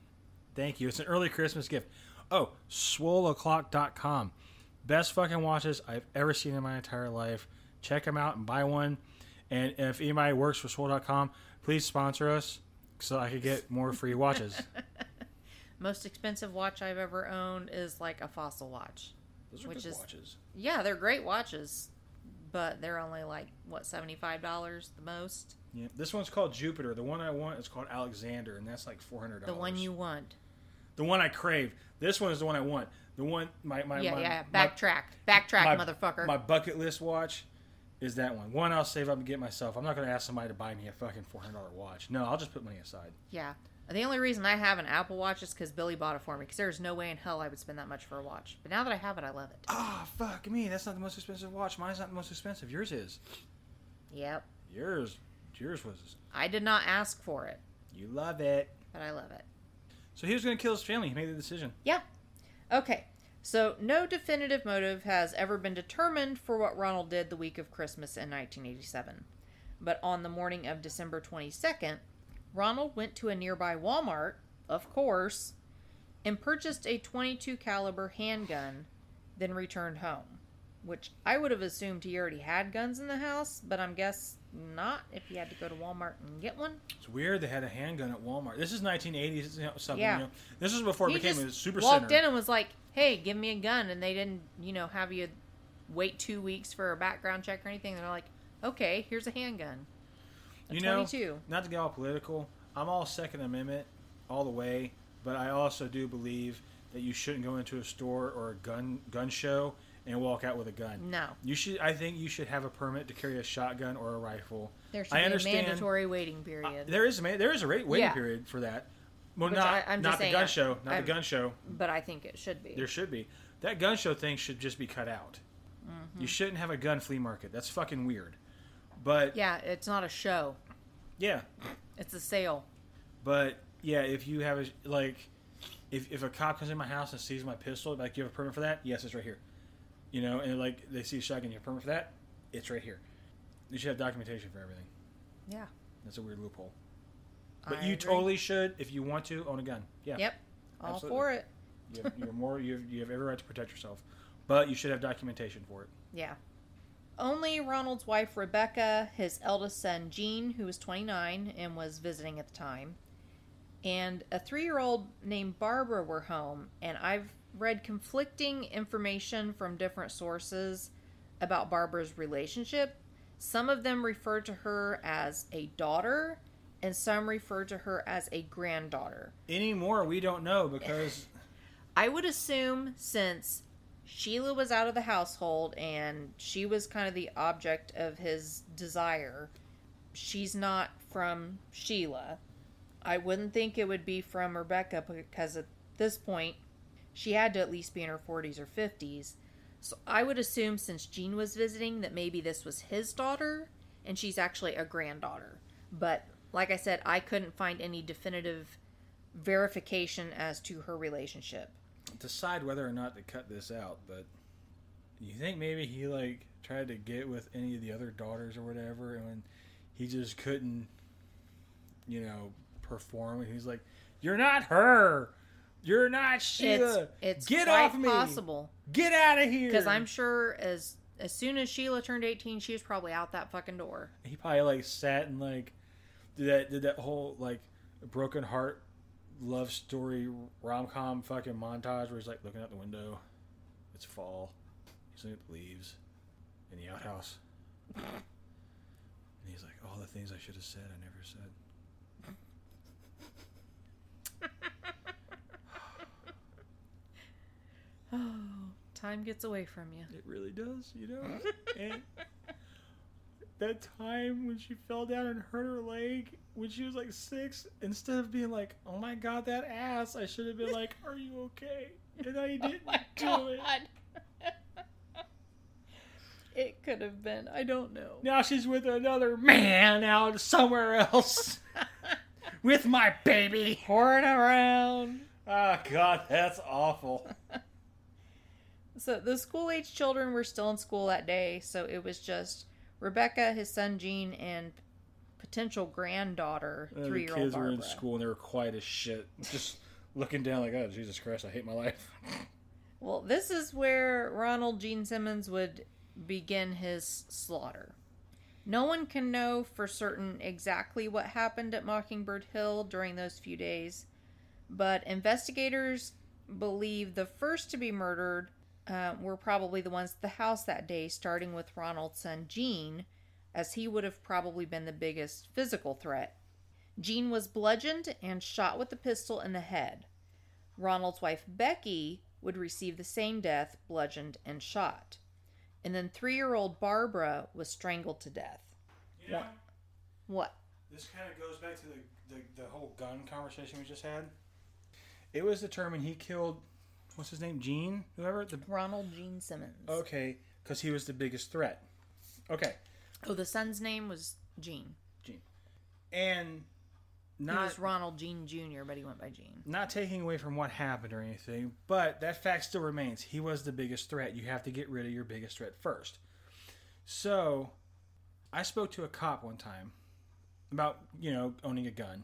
Thank you. It's an early Christmas gift. Oh, swole o'clock dot com. Best fucking watches I've ever seen in my entire life. Check them out and buy one. And if anybody works for swole dot com, please sponsor us so I could get more free watches. Most expensive watch I've ever owned is like a Fossil watch. Those are which good is, watches. Yeah, they're great watches, but they're only like, what, seventy-five dollars the most? Yeah. This one's called Jupiter. The one I want is called Alexander, and that's like four hundred dollars. The one you want. The one I crave. This one is the one I want. The one, my... my yeah, my, yeah, backtrack. Backtrack, motherfucker. My bucket list watch is that one. One I'll save up and get myself. I'm not going to ask somebody to buy me a fucking four hundred dollars watch. No, I'll just put money aside. Yeah. The only reason I have an Apple Watch is because Billy bought it for me. Because there's no way in hell I would spend that much for a watch. But now that I have it, I love it. Ah, oh, fuck me. That's not the most expensive watch. Mine's not the most expensive. Yours is. Yep. Yours. Yours was. I did not ask for it. You love it. But I love it. So he was going to kill his family. He made the decision. Yeah. Okay. So no definitive motive has ever been determined for what Ronald did the week of Christmas in nineteen eighty-seven. But on the morning of December twenty-second... Ronald went to a nearby Walmart, of course, and purchased a twenty-two caliber handgun, then returned home, which I would have assumed he already had guns in the house, but I'm guess not if he had to go to Walmart and get one. It's weird they had a handgun at Walmart. This is nineteen eighties, you know, something, yeah. You know. This was before it he became a super center. He walked in and was like, hey, give me a gun, and they didn't, you know, have you wait two weeks for a background check or anything. They're like, okay, here's a handgun. You know, twenty-two. Not to get all political, I'm all Second Amendment all the way, but I also do believe that you shouldn't go into a store or a gun gun show and walk out with a gun. No. You should. I think you should have a permit to carry a shotgun or a rifle. There should I be understand, a mandatory waiting period. Uh, there is a there is a waiting yeah. period for that. Well, Which not I, I'm not just the saying, gun I, show, not I'm, the gun show. But I think it should be. There should be. That gun show thing should just be cut out. Mm-hmm. You shouldn't have a gun flea market. That's fucking weird. But yeah, it's not a show. Yeah. It's a sale. But yeah, if you have a like, if if a cop comes in my house and sees my pistol, like, you have a permit for that? Yes, it's right here. You know, and like they see a shotgun, you have a permit for that? It's right here. You should have documentation for everything. Yeah. That's a weird loophole. But I you agree. Totally should, if you want to, own a gun. Yeah. Yep. All absolutely. For it. you, have, you're more, you, have, you have every right to protect yourself. But you should have documentation for it. Yeah. Only Ronald's wife, Rebecca, his eldest son, Gene, who was twenty-nine and was visiting at the time, and a three-year-old named Barbara were home. And I've read conflicting information from different sources about Barbara's relationship. Some of them refer to her as a daughter, and some refer to her as a granddaughter. Any more, we don't know, because... I would assume, since Sheila was out of the household and she was kind of the object of his desire, she's not from Sheila. I wouldn't think it would be from Rebecca, because at this point, she had to at least be in her forties or fifties. So I would assume, since Gene was visiting, that maybe this was his daughter, and she's actually a granddaughter. But... like I said, I couldn't find any definitive verification as to her relationship. Decide whether or not to cut this out, but you think maybe he, like, tried to get with any of the other daughters or whatever, and he just couldn't, you know, perform. And he's like, "You're not her! You're not Sheila! It's, it's get off me! Possible. Get out of here!" Because I'm sure as, as soon as Sheila turned eighteen, she was probably out that fucking door. He probably, like, sat and, like, Did that, did that whole, like, broken heart love story rom-com fucking montage where he's, like, looking out the window. It's fall. He's looking at the leaves in the outhouse. And he's like, all the things I should have said, I never said. Oh, time gets away from you. It really does, you know? And... that time when she fell down and hurt her leg when she was like six, instead of being like, "Oh my god, that ass," I should have been like, "Are you okay?" And I didn't oh do god. it. It could have been. I don't know. Now she's with another man out somewhere else with my baby, whoring around. Oh god, that's awful. So the school-age children were still in school that day, so it was just Rebecca, his son Gene, and potential granddaughter, uh, three-year-old kids Barbara. Were in school and they were quiet as shit, just looking down like, "Oh, Jesus Christ, I hate my life." Well, this is where Ronald Gene Simmons would begin his slaughter. No one can know for certain exactly what happened at Mockingbird Hill during those few days, but investigators believe the first to be murdered Uh, were probably the ones at the house that day, starting with Ronald's son Gene, as he would have probably been the biggest physical threat. Gene was bludgeoned and shot with a pistol in the head. Ronald's wife Becky would receive the same death, bludgeoned and shot. And then three-year-old Barbara was strangled to death. You know, what? This kind of goes back to the, the, the whole gun conversation we just had. It was determined he killed... what's his name? Gene? Whoever? The... Ronald Gene Simmons. Okay, because he was the biggest threat. Okay. Oh, the son's name was Gene. Gene. And not... he was Ronald Gene Junior, but he went by Gene. Not taking away from what happened or anything, but that fact still remains. He was the biggest threat. You have to get rid of your biggest threat first. So, I spoke to a cop one time about, you know, owning a gun.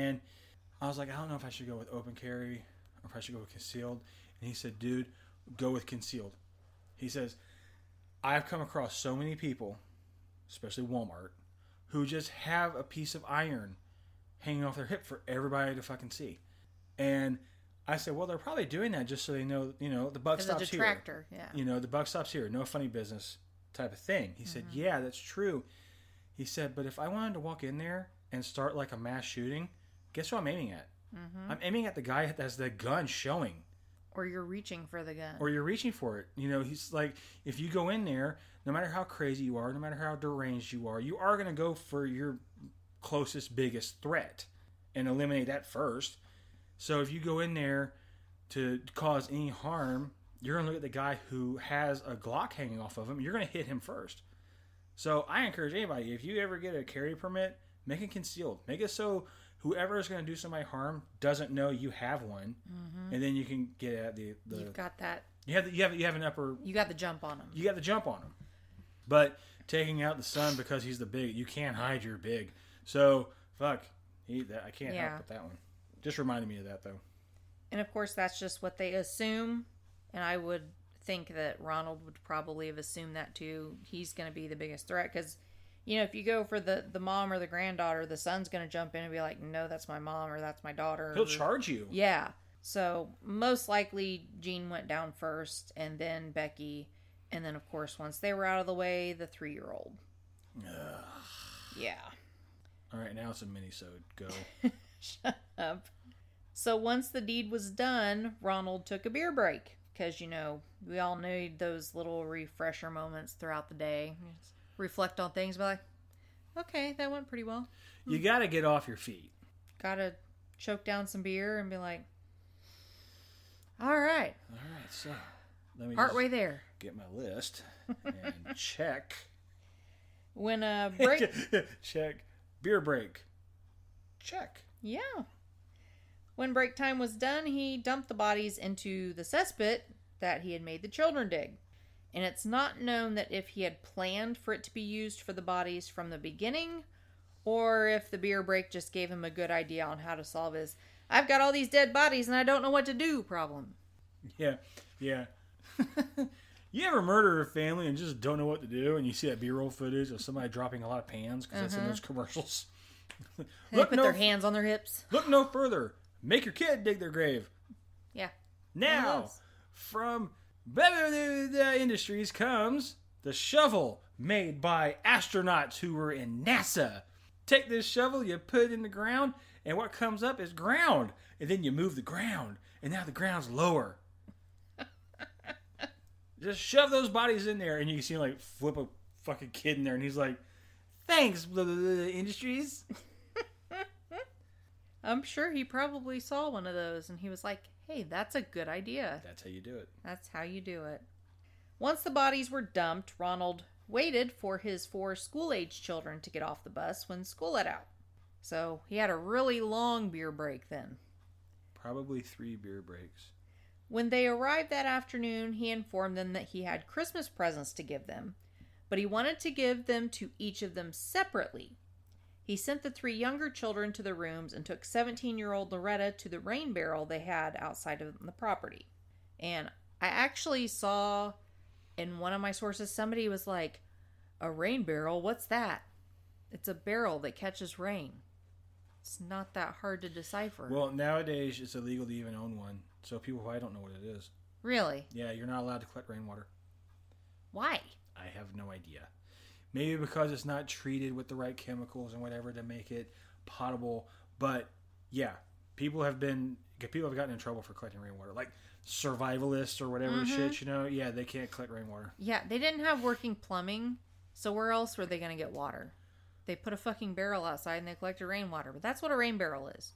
And I was like, I don't know if I should go with open carry... if I should go with concealed. And he said, "Dude, go with concealed." He says, "I've come across so many people, especially Walmart, who just have a piece of iron hanging off their hip for everybody to fucking see." And I said, "Well, they're probably doing that just so they know, you know, the buck stops here. Yeah. You know, the buck stops here. No funny business type of thing." He mm-hmm. said, "Yeah, that's true." He said, "But if I wanted to walk in there and start like a mass shooting, guess who I'm aiming at? Mm-hmm. I'm aiming at the guy that has the gun showing. Or you're reaching for the gun. Or you're reaching for it. You know, he's like, if you go in there, no matter how crazy you are, no matter how deranged you are, you are going to go for your closest, biggest threat and eliminate that first. So if you go in there to cause any harm, you're going to look at the guy who has a Glock hanging off of him. You're going to hit him first. So I encourage anybody, if you ever get a carry permit, make it concealed. Make it so whoever is going to do somebody harm doesn't know you have one, mm-hmm. and then you can get at the, the. You've got that. You have the, you have you have an upper. You got the jump on them. You got the jump on them, but taking out the son because he's the big. You can't hide your big. So fuck, he, that, I can't yeah. help with that one. Just reminded me of that though. And of course, that's just what they assume, and I would think that Ronald would probably have assumed that too. He's going to be the biggest threat because. You know, if you go for the, the mom or the granddaughter, the son's going to jump in and be like, no, that's my mom or that's my daughter. He'll charge you. Yeah. So most likely Gene went down first and then Becky. And then, of course, once they were out of the way, the three-year-old. Ugh. Yeah. All right. Now it's a mini-sode. Go. Shut up. So once the deed was done, Ronald took a beer break. Because, you know, we all need those little refresher moments throughout the day. Yes. Reflect on things, be like, okay, that went pretty well. You got to get off your feet. Got to choke down some beer and be like, all right. All right, so let me partway there. Get my list and check. When a break. Check. Beer break. Check. Yeah. When break time was done, he dumped the bodies into the cesspit that he had made the children dig. And it's not known that if he had planned for it to be used for the bodies from the beginning or if the beer break just gave him a good idea on how to solve his, I've got all these dead bodies and I don't know what to do problem. Yeah, yeah. You ever murder a family and just don't know what to do and you see that B-roll footage of somebody dropping a lot of pans because uh-huh. that's in those commercials? Look, they put no, their hands on their hips. Look no further. Make your kid dig their grave. Yeah. Now, from... Better the Industries comes the shovel made by astronauts who were in NASA. Take this shovel, you put it in the ground, and what comes up is ground. And then you move the ground, and now the ground's lower. Just shove those bodies in there, and you can see him, like, flip a fucking kid in there, and he's like, thanks, blah, blah, blah, Industries. I'm sure he probably saw one of those, and he was like, hey, that's a good idea. That's how you do it. That's how you do it. Once the bodies were dumped, Ronald waited for his four school-age children to get off the bus when school let out. So he had a really long beer break then. Probably three beer breaks. When they arrived that afternoon, he informed them that he had Christmas presents to give them, but he wanted to give them to each of them separately. He sent the three younger children to their rooms and took seventeen-year-old Loretta to the rain barrel they had outside of the property. And I actually saw in one of my sources, somebody was like, a rain barrel? What's that? It's a barrel that catches rain. It's not that hard to decipher. Well, nowadays it's illegal to even own one. So people probably don't know what it is. Really? Yeah, you're not allowed to collect rainwater. Why? I have no idea. Maybe because it's not treated with the right chemicals and whatever to make it potable. But yeah, people have been people have gotten in trouble for collecting rainwater, like survivalists or whatever mm-hmm. shit. You know, yeah, they can't collect rainwater. Yeah, they didn't have working plumbing, so where else were they going to get water? They put a fucking barrel outside and they collected rainwater, but that's what a rain barrel is.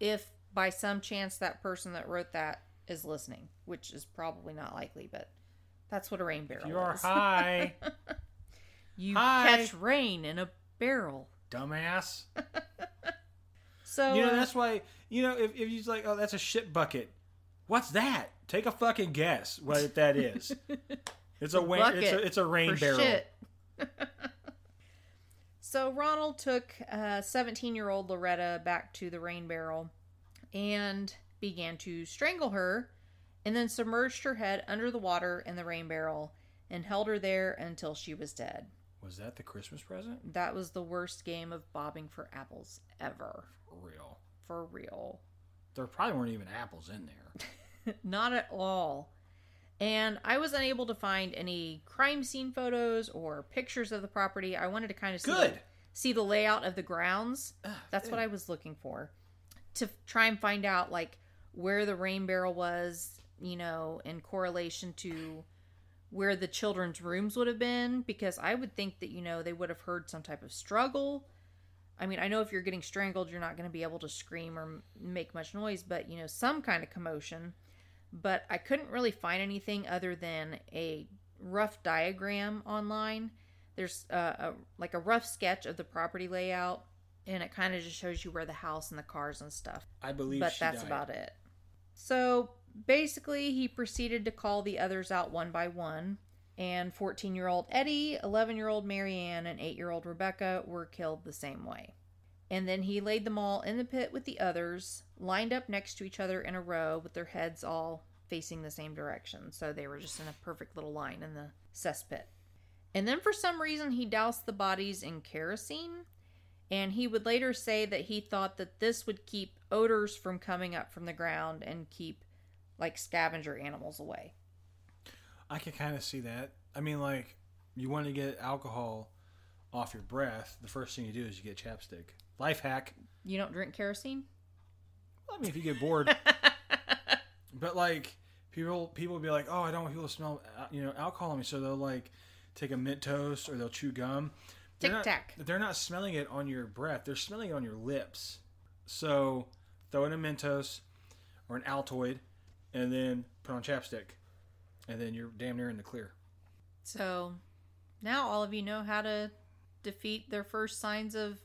If by some chance that person that wrote that is listening, which is probably not likely, but that's what a rain barrel is. You are is. High. You Hi. Catch rain in a barrel. Dumbass. So you know, that's why, you know, if, if you're like, oh, that's a shit bucket. What's that? Take a fucking guess what that is. It's a, a it's a it's a rain barrel. Shit. So Ronald took uh, seventeen-year-old Loretta back to the rain barrel and began to strangle her and then submerged her head under the water in the rain barrel and held her there until she was dead. Was that the Christmas present? That was the worst game of bobbing for apples ever. For real. For real. There probably weren't even apples in there. Not at all. And I was unable to find any crime scene photos or pictures of the property. I wanted to kind of see, Good. The, see the layout of the grounds. Ugh, That's dude. What I was looking for. To try and find out, like, where the rain barrel was, you know, in correlation to where the children's rooms would have been, because I would think that, you know, they would have heard some type of struggle. I mean, I know if you're getting strangled, you're not going to be able to scream or make much noise, but, you know, some kind of commotion. But I couldn't really find anything other than a rough diagram online. There's uh, a, like a rough sketch of the property layout, and it kind of just shows you where the house and the cars and stuff. I believe but she that's died. About it. So basically, he proceeded to call the others out one by one, and fourteen-year-old Eddie, eleven-year-old Marianne, and eight-year-old Rebecca were killed the same way. And then he laid them all in the pit with the others, lined up next to each other in a row with their heads all facing the same direction. So they were just in a perfect little line in the cesspit. And then for some reason, he doused the bodies in kerosene. And he would later say that he thought that this would keep odors from coming up from the ground and keep, like, scavenger animals away. I can kind of see that. I mean, like, you want to get alcohol off your breath, the first thing you do is you get chapstick. Life hack. You don't drink kerosene? Well, I mean, if you get bored. But, like, people people will be like, oh, I don't want people to smell, you know, alcohol on me. So they'll, like, take a Mentos or they'll chew gum. Tic Tac. They're not smelling it on your breath. They're smelling it on your lips. So throw in a Mentos or an Altoid and then put on chapstick. And then you're damn near in the clear. So now all of you know how to defeat their first signs of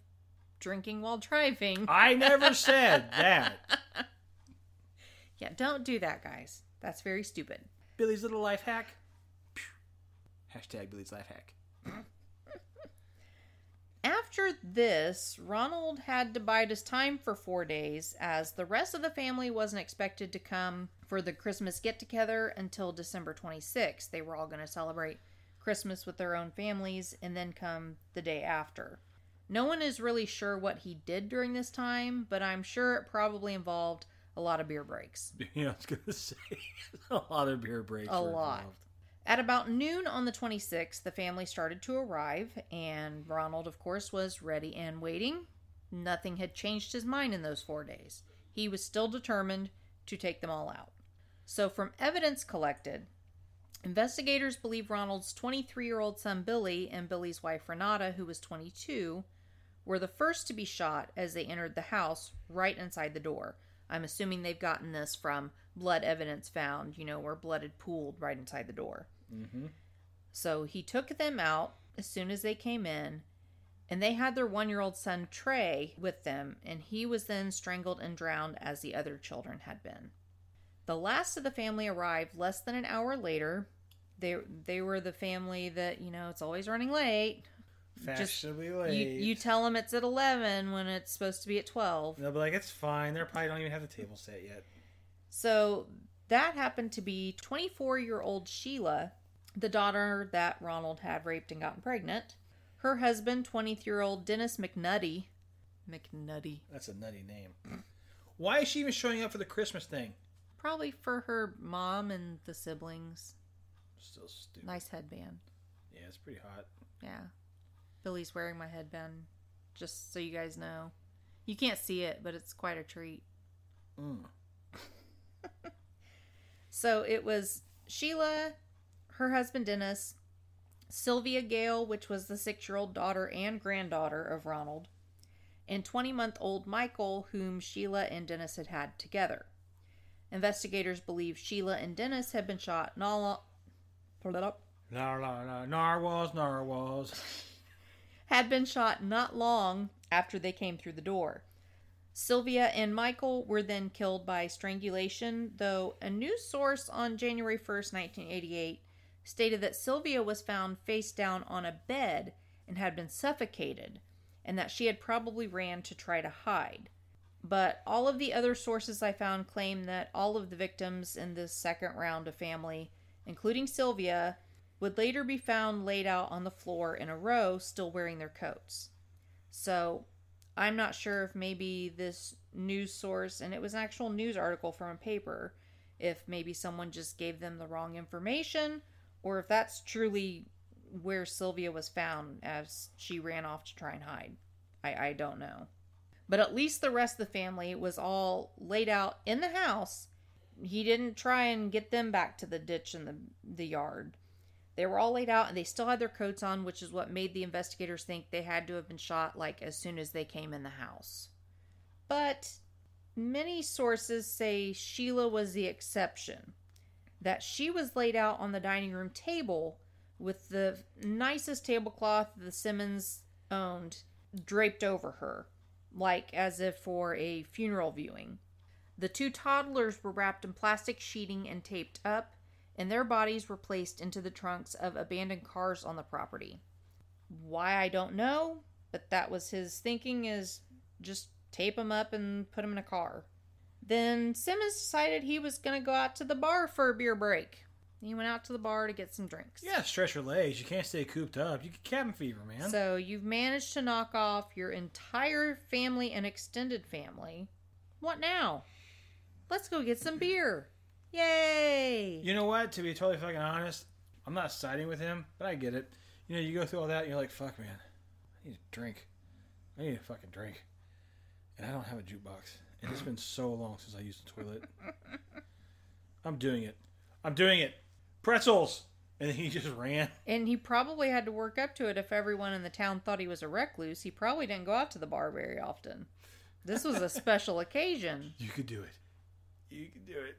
drinking while driving. I never said that. Yeah, don't do that, guys. That's very stupid. Billy's little life hack. Hashtag Billy's life hack. After this, Ronald had to bide his time for four days as the rest of the family wasn't expected to come for the Christmas get-together until December twenty-sixth. They were all going to celebrate Christmas with their own families and then come the day after. No one is really sure what he did during this time, but I'm sure it probably involved a lot of beer breaks. Yeah, I was going to say, a lot of beer breaks. A lot. Involved. At about noon on the twenty-sixth, the family started to arrive, and Ronald, of course, was ready and waiting. Nothing had changed his mind in those four days. He was still determined to take them all out. So from evidence collected, investigators believe Ronald's twenty-three-year-old son Billy and Billy's wife Renata, who was twenty-two, were the first to be shot as they entered the house right inside the door. I'm assuming they've gotten this from blood evidence found, you know, where blood had pooled right inside the door. Mm-hmm. So he took them out as soon as they came in, and they had their one-year-old son Trey with them, and he was then strangled and drowned as the other children had been. The last of the family arrived less than an hour later. They they were the family that, you know, it's always running late. Fashionably Just, late. You, you tell them it's at eleven when it's supposed to be at twelve. They'll be like, it's fine. They probably don't even have the table set yet. So that happened to be twenty-four-year-old Sheila, the daughter that Ronald had raped and gotten pregnant. Her husband, twenty-three-year-old Dennis McNutty. McNutty. That's a nutty name. Why is she even showing up for the Christmas thing? Probably for her mom and the siblings. Still stupid. Nice headband. Yeah, it's pretty hot. Yeah. Billy's wearing my headband, just so you guys know. You can't see it, but it's quite a treat. Mm. So it was Sheila, her husband Dennis, Sylvia Gale, which was the six-year-old daughter and granddaughter of Ronald, and twenty-month-old Michael, whom Sheila and Dennis had had together. Investigators believe Sheila and Dennis had been shot narwhals, narwhals. had been shot not long after they came through the door. Sylvia and Michael were then killed by strangulation, though a news source on January first, nineteen eighty-eight, stated that Sylvia was found face down on a bed and had been suffocated, and that she had probably ran to try to hide. But all of the other sources I found claim that all of the victims in this second round of family, including Sylvia, would later be found laid out on the floor in a row, still wearing their coats. So, I'm not sure if maybe this news source, and it was an actual news article from a paper, if maybe someone just gave them the wrong information, or if that's truly where Sylvia was found as she ran off to try and hide. I, I don't know. But at least the rest of the family was all laid out in the house he didn't try and get them back to the ditch in the, the yard. They were all laid out, and they still had their coats on, which is what made the investigators think they had to have been shot, like, as soon as they came in the house. But many sources say Sheila was the exception, that she was laid out on the dining room table with the nicest tablecloth the Simmons owned draped over her, like as if for a funeral viewing. The two toddlers were wrapped in plastic sheeting and taped up, and their bodies were placed into the trunks of abandoned cars on the property. Why, I don't know, but that was his thinking, is just tape them up and put them in a car. Then Simmons decided he was going to go out to the bar for a beer break. He went out to the bar to get some drinks. Yeah, stretch your legs. You can't stay cooped up. You get cabin fever, man. So you've managed to knock off your entire family and extended family. What now? Let's go get some beer. Yay! You know what? To be totally fucking honest, I'm not siding with him, but I get it. You know, you go through all that and you're like, fuck, man. I need a drink. I need a fucking drink. And I don't have a jukebox. And it's been so long since I used the toilet. I'm doing it. I'm doing it. Pretzels! And he just ran. And he probably had to work up to it. If everyone in the town thought he was a recluse, he probably didn't go out to the bar very often. This was a special occasion. You could do it. You could do it.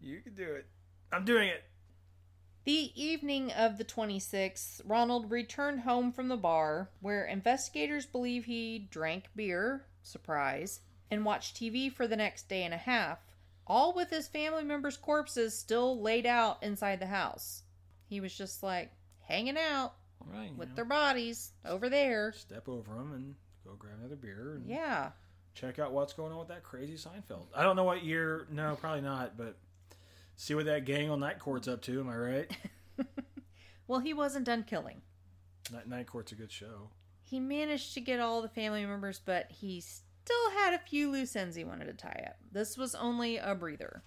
You could do it. I'm doing it. The evening of the twenty-sixth, Ronald returned home from the bar, where investigators believe he drank beer, surprise, and watched T V for the next day and a half, all with his family members' corpses still laid out inside the house. He was just like hanging out right, with know. their bodies over there. Step over them and go grab another beer. And yeah. Check out what's going on with that crazy Seinfeld. I don't know what year. No, probably not. But see what that gang on night court's up to. Am I right? Well, he wasn't done killing. Night, night court's a good show. He managed to get all the family members, but he still had a few loose ends he wanted to tie up. This was only a breather.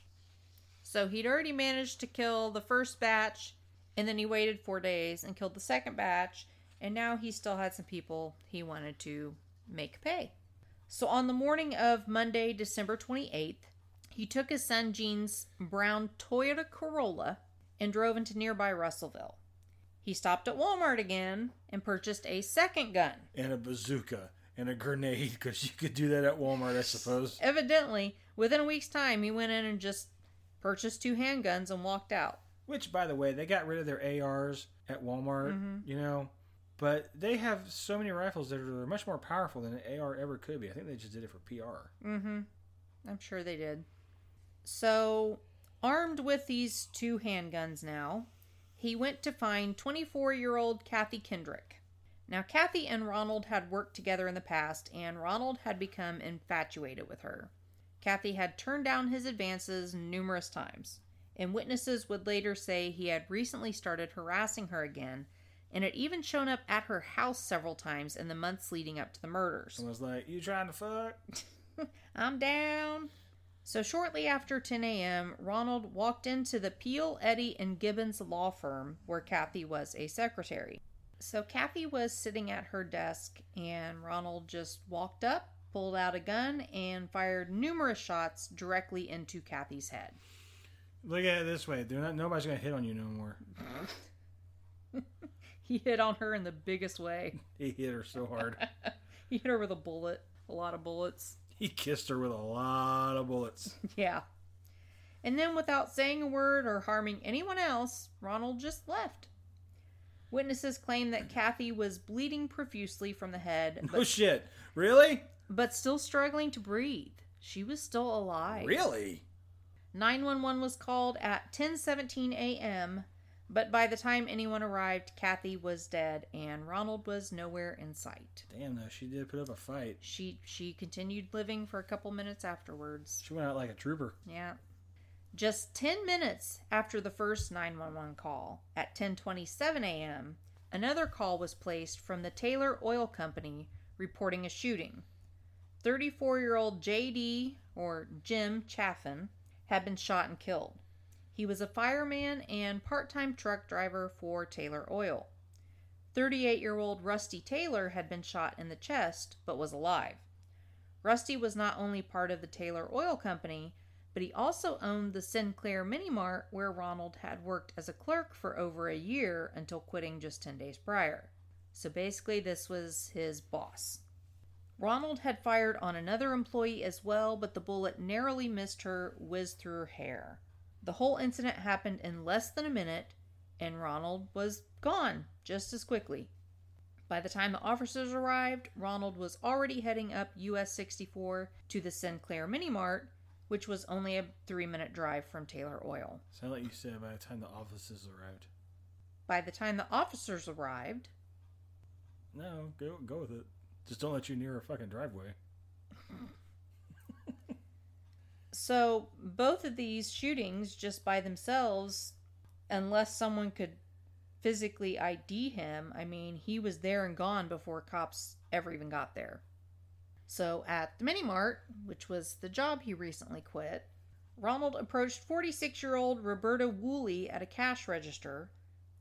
So he'd already managed to kill the first batch, and then he waited four days and killed the second batch, and now he still had some people he wanted to make pay. So on the morning of Monday, December twenty-eighth, he took his son Gene's brown Toyota Corolla and drove into nearby Russellville. He stopped at Walmart again and purchased a second gun. And a bazooka. And a grenade, because you could do that at Walmart, I suppose. Evidently, within a week's time, he went in and just purchased two handguns and walked out. Which, by the way, they got rid of their A Rs at Walmart, mm-hmm. you know. But they have so many rifles that are much more powerful than an A R ever could be. I think they just did it for P R. Mm-hmm. I'm sure they did. So, armed with these two handguns now, he went to find twenty-four-year-old Kathy Kendrick. Now, Kathy and Ronald had worked together in the past, and Ronald had become infatuated with her. Kathy had turned down his advances numerous times, and witnesses would later say he had recently started harassing her again, and had even shown up at her house several times in the months leading up to the murders. And was like, you trying to fuck? I'm down. So shortly after ten a.m., Ronald walked into the Peel, Eddie, and Gibbons law firm where Kathy was a secretary. So Kathy was sitting at her desk, and Ronald just walked up, pulled out a gun, and fired numerous shots directly into Kathy's head. Look at it this way. They're not, nobody's going to hit on you no more. He hit on her in the biggest way. He hit her so hard. He hit her with a bullet. A lot of bullets. He kissed her with a lot of bullets. Yeah. And then without saying a word or harming anyone else, Ronald just left. Witnesses claim that Kathy was bleeding profusely from the head. But, no shit. Really? But still struggling to breathe. She was still alive. Really? nine one one was called at ten seventeen a.m., but by the time anyone arrived, Kathy was dead, and Ronald was nowhere in sight. Damn, though, she did put up a fight. She she continued living for a couple minutes afterwards. She went out like a trooper. Yeah. Just ten minutes after the first nine one one call, at ten twenty-seven a.m., another call was placed from the Taylor Oil Company reporting a shooting. thirty-four-year-old J D, or Jim Chaffin, had been shot and killed. He was a fireman and part-time truck driver for Taylor Oil. thirty-eight-year-old Rusty Taylor had been shot in the chest, but was alive. Rusty was not only part of the Taylor Oil Company, but he also owned the Sinclair Mini Mart, where Ronald had worked as a clerk for over a year until quitting just ten days prior. So basically, this was his boss. Ronald had fired on another employee as well, but the bullet narrowly missed her, whizzed through her hair. The whole incident happened in less than a minute, and Ronald was gone just as quickly. By the time the officers arrived, Ronald was already heading up U S sixty-four to the Sinclair Mini Mart, which was only a three-minute drive from Taylor Oil. Sound like you said by the time the officers arrived. By the time the officers arrived... No, go go with it. Just don't let you near a fucking driveway. So, both of these shootings, just by themselves, unless someone could physically I D him, I mean, he was there and gone before cops ever even got there. So, at the Mini Mart, which was the job he recently quit, Ronald approached forty-six-year-old Roberta Woolley at a cash register,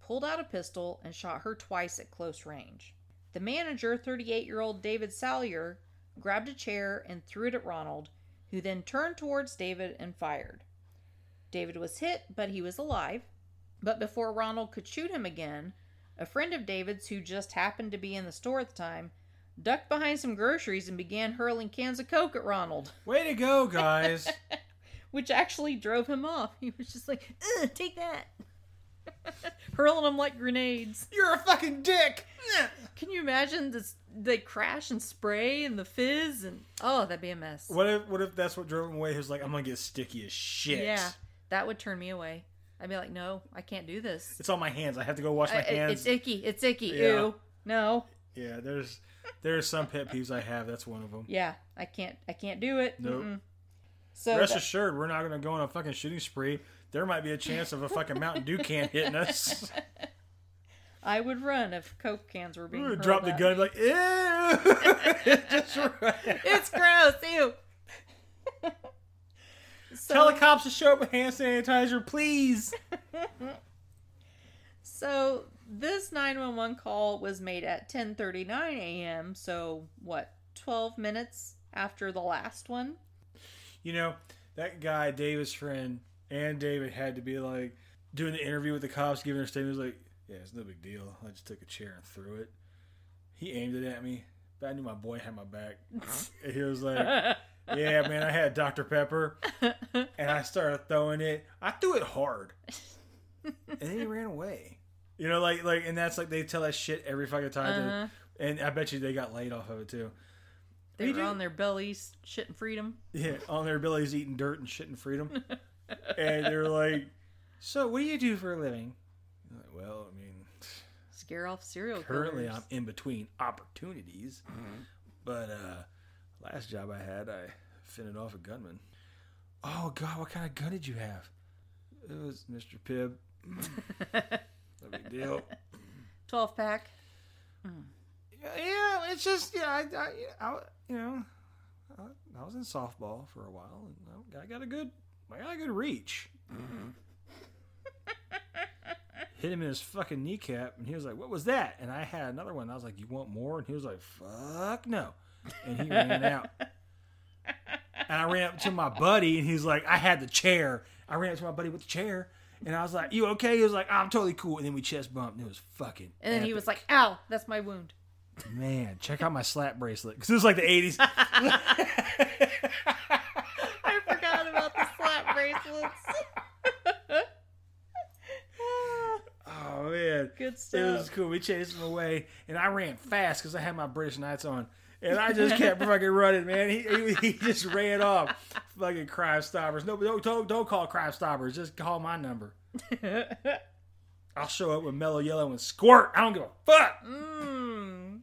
pulled out a pistol, and shot her twice at close range. The manager, thirty-eight-year-old David Salyer, grabbed a chair and threw it at Ronald, who then turned towards David and fired. David was hit, but he was alive. But before Ronald could shoot him again, a friend of David's, who just happened to be in the store at the time, ducked behind some groceries and began hurling cans of Coke at Ronald. Way to go, guys! Which actually drove him off. He was just like, ugh, take that! Hurling them like grenades. You're a fucking dick. Can you imagine this? The crash and spray and the fizz and oh, that'd be a mess. What if what if that's what drove him away? He was like, I'm gonna get sticky as shit. Yeah, that would turn me away. I'd be like, no, I can't do this. It's on my hands. I have to go wash my uh, hands. It's icky. It's icky. Yeah. Ew. No. Yeah, there's there's some pet peeves I have. That's one of them. Yeah, I can't I can't do it. Nope. Mm-mm. So rest that- assured, we're not gonna go on a fucking shooting spree. There might be a chance of a fucking Mountain Dew can hitting us. I would run if Coke cans were being we would drop the gun and be like, ew! Just run. It's gross, ew! So, tell the cops to show up with hand sanitizer, please! So, this nine one one call was made at ten thirty-nine a.m., so, what, twelve minutes after the last one? You know, that guy, David's friend... And David had to be like doing the interview with the cops, giving their statement. He was like, yeah, it's no big deal. I just took a chair and threw it. He aimed it at me, but I knew my boy had my back. And he was like, yeah, man, I had Doctor Pepper. And I started throwing it. I threw it hard. And then he ran away. You know, like, like, and that's like they tell that shit every fucking time. Uh-huh. And I bet you they got laid off of it too. They were on their bellies shitting freedom. Yeah, on their bellies eating dirt and shitting freedom. And they're like, so what do you do for a living? I'm like, well, I mean, scare off serial killers. Currently, I'm in between opportunities, mm-hmm. but uh, last job I had, I fended off a gunman. Oh God, what kind of gun did you have? It was Mister Pibb. No big deal. Twelve pack. Mm. Yeah, it's just yeah, I, I, I you know, I, I was in softball for a while, and I got a good. I got a good reach. Mm-hmm. Hit him in his fucking kneecap, and he was like, what was that? And I had another one. I was like, you want more? And he was like, fuck no. And he ran out. And I ran up to my buddy, and he's like, I had the chair. I ran up to my buddy with the chair, and I was like, you okay? He was like, I'm totally cool. And then we chest bumped, and it was fucking And then epic. He was like, ow, that's my wound. Man, check out my slap bracelet. Because it was like the eighties. Oh man, good stuff. It was cool. We chased him away, and I ran fast because I had my British Knights on, and I just kept fucking running, man. He, he he just ran off. Fucking Crime Stoppers. No, don't don't don't call Crime Stoppers. Just call my number. I'll show up with Mellow Yellow and Squirt. I don't give a fuck. Mm.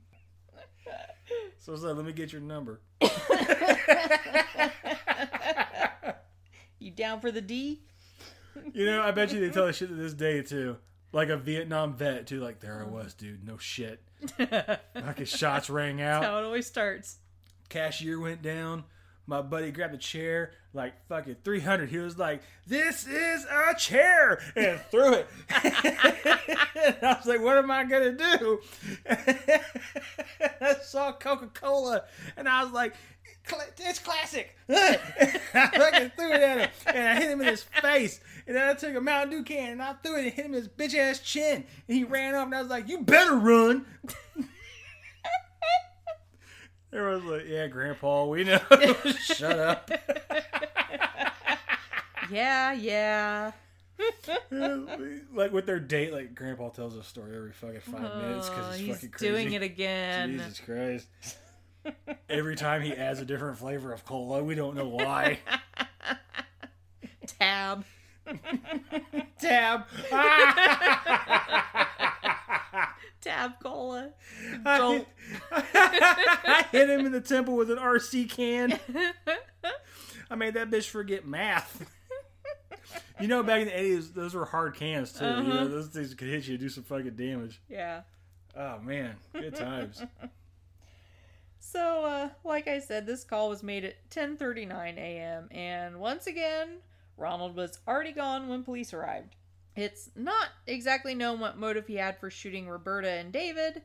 So what's up? Let me get your number. You down for the D? You know, I bet you they tell us shit to this day, too. Like a Vietnam vet, too. Like, there I was, dude. No shit. Like his shots rang out. That's how it always starts. Cashier went down. My buddy grabbed a chair. Like, fucking three hundred. He was like, this is a chair! And threw it. And I was like, what am I going to do? I saw Coca-Cola. And I was like... it's classic. I fucking threw it at him, and I hit him in his face. And then I took a Mountain Dew can, and I threw it and hit him in his bitch-ass chin. And he ran up, and I was like, you better run. Everyone's like, yeah, Grandpa, we know. Shut up. Yeah, yeah. Like with their date, like Grandpa tells a story every fucking five oh, minutes because he's fucking crazy. Doing it again. Jesus Christ. Every time he adds a different flavor of cola, we don't know why. Tab. Tab. Tab cola. I, I hit him in the temple with an R C can. I made that bitch forget math. You know, back in the eighties, those were hard cans, too. Uh-huh. You know, those things could hit you and do some fucking damage. Yeah. Oh, man. Good times. So, uh, like I said, this call was made at ten thirty-nine a.m. And once again, Ronald was already gone when police arrived. It's not exactly known what motive he had for shooting Roberta and David,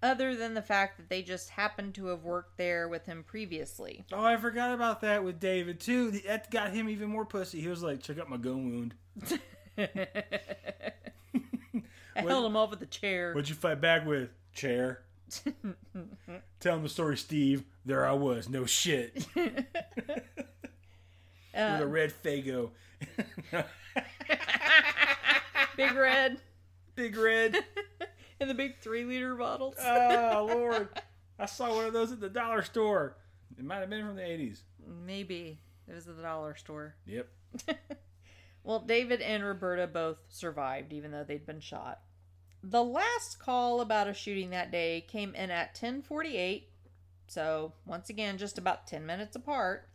other than the fact that they just happened to have worked there with him previously. Oh, I forgot about that with David, too. That got him even more pussy. He was like, check out my gun wound. I what, held him off with a chair. What'd you fight back with? Chair. Tell him the story, Steve. There I was. No shit. With um, a red Faygo. Big red. Big red. In the big three-liter bottles. Oh, Lord. I saw one of those at the dollar store. It might have been from the eighties. Maybe. It was at the dollar store. Yep. Well, David and Roberta both survived, even though they'd been shot. The last call about a shooting that day came in at ten forty-eight, so once again, just about ten minutes apart,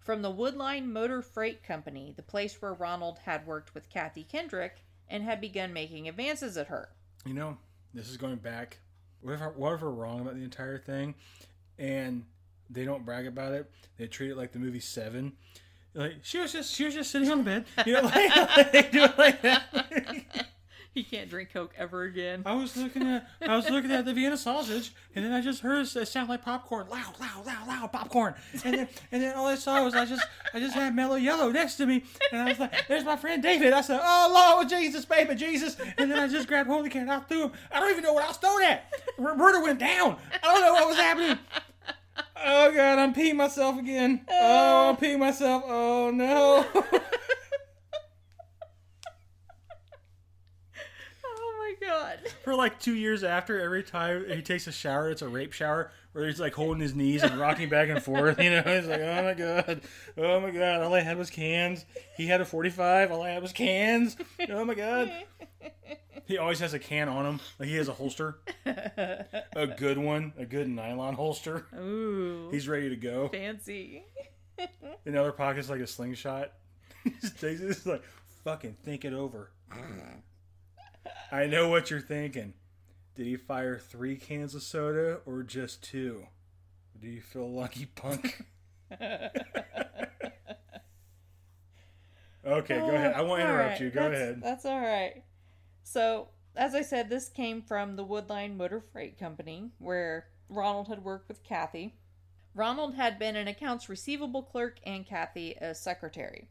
from the Woodline Motor Freight Company, the place where Ronald had worked with Kathy Kendrick and had begun making advances at her. You know... This is going back. What if, what if we're wrong about the entire thing? And they don't brag about it. They treat it like the movie Seven. Like she was just she was just sitting on the bed. You know, like, like they do it like that. He can't drink Coke ever again. I was looking at I was looking at the Vienna sausage, and then I just heard it sound like popcorn, loud, loud, loud, loud popcorn. And then and then all I saw was I just I just had Mellow Yellow next to me, and I was like, "There's my friend David." I said, "Oh Lord Jesus, baby Jesus!" And then I just grabbed hold of the can, and I threw him. I don't even know what I was thrown at. Roberta went down. I don't know what was happening. Oh God, I'm peeing myself again. Oh, I'm peeing myself. Oh no. God. For like two years after, every time he takes a shower, it's a rape shower where he's like holding his knees and rocking back and forth. You know, he's like, oh my God, oh my God, all I had was cans. He had a forty-five, all I had was cans. Oh my God. He always has a can on him. Like he has a holster, a good one, a good nylon holster. Ooh. He's ready to go. Fancy. In other pockets, like a slingshot. He just takes it. It's like, fucking think it over. I know what you're thinking. Did he fire three cans of soda or just two? Do you feel lucky, punk? Okay, go ahead. I won't all interrupt right. you. Go that's, ahead. That's all right. So, as I said, this came from the Woodline Motor Freight Company, where Ronald had worked with Kathy. Ronald had been an accounts receivable clerk and Kathy a secretary.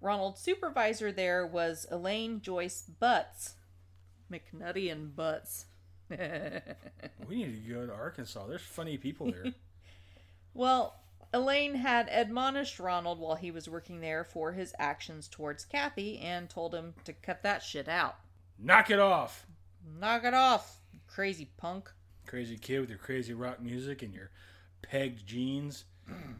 Ronald's supervisor there was Elaine Joyce Butts. McNutty and Butts. We need to go to Arkansas. There's funny people there. Well, Elaine had admonished Ronald while he was working there for his actions towards Kathy and told him to cut that shit out. Knock it off. Knock it off, you crazy punk. Crazy kid with your crazy rock music and your pegged jeans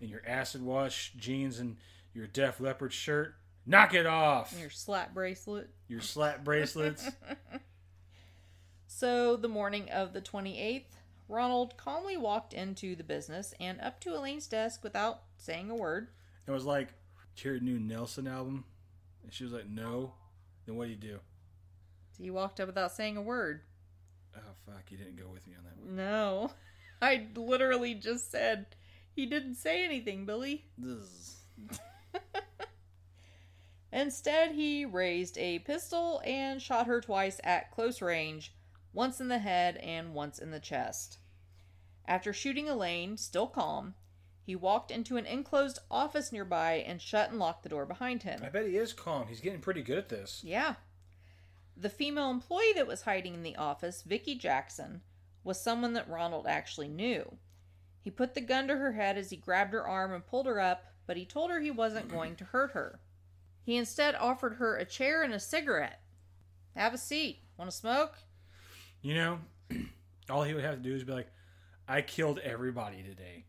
and your acid wash jeans and your Def Leppard shirt. Knock it off! And your slap bracelet. Your slap bracelets. So, the morning of the twenty-eighth, Ronald calmly walked into the business and up to Elaine's desk without saying a word. It was like, did you hear a new Nelson album? And she was like, no. Then what do you do? So he walked up without saying a word. Oh, fuck. You didn't go with me on that one. No. I literally just said, he didn't say anything, Billy. Instead, he raised a pistol and shot her twice at close range, once in the head and once in the chest. After shooting Elaine, still calm, He walked into an enclosed office nearby and shut and locked the door behind him. I bet he is calm. He's getting pretty good at this. Yeah. The female employee that was hiding in the office, Vicki Jackson, was someone that Ronald actually knew. He put the gun to her head as he grabbed her arm and pulled her up, but he told her he wasn't going to hurt her. He instead offered her a chair and a cigarette. Have a seat. Want to smoke? You know, all he would have to do is be like, I killed everybody today.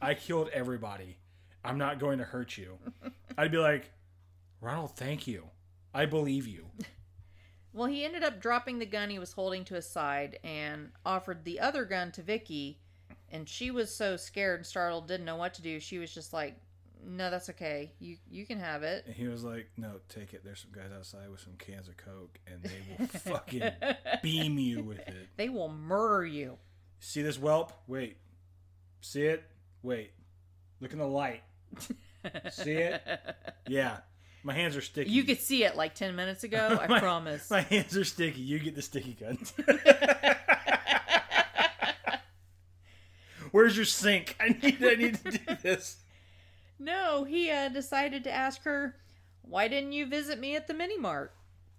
I killed everybody. I'm not going to hurt you. I'd be like, Ronald, thank you. I believe you. Well, he ended up dropping the gun he was holding to his side and offered the other gun to Vicki, and she was so scared and startled, didn't know what to do. She was just like, no, that's okay. You you can have it. And he was like, no, take it. There's some guys outside with some cans of Coke, and they will fucking beam you with it. They will murder you. See this whelp? Wait. See it? Wait. Look in the light. See it? Yeah. My hands are sticky. You could see it like ten minutes ago, I my, promise. My hands are sticky. You get the sticky gun. Where's your sink? I need, I need to do this. No, he uh, decided to ask her, why didn't you visit me at the mini mart?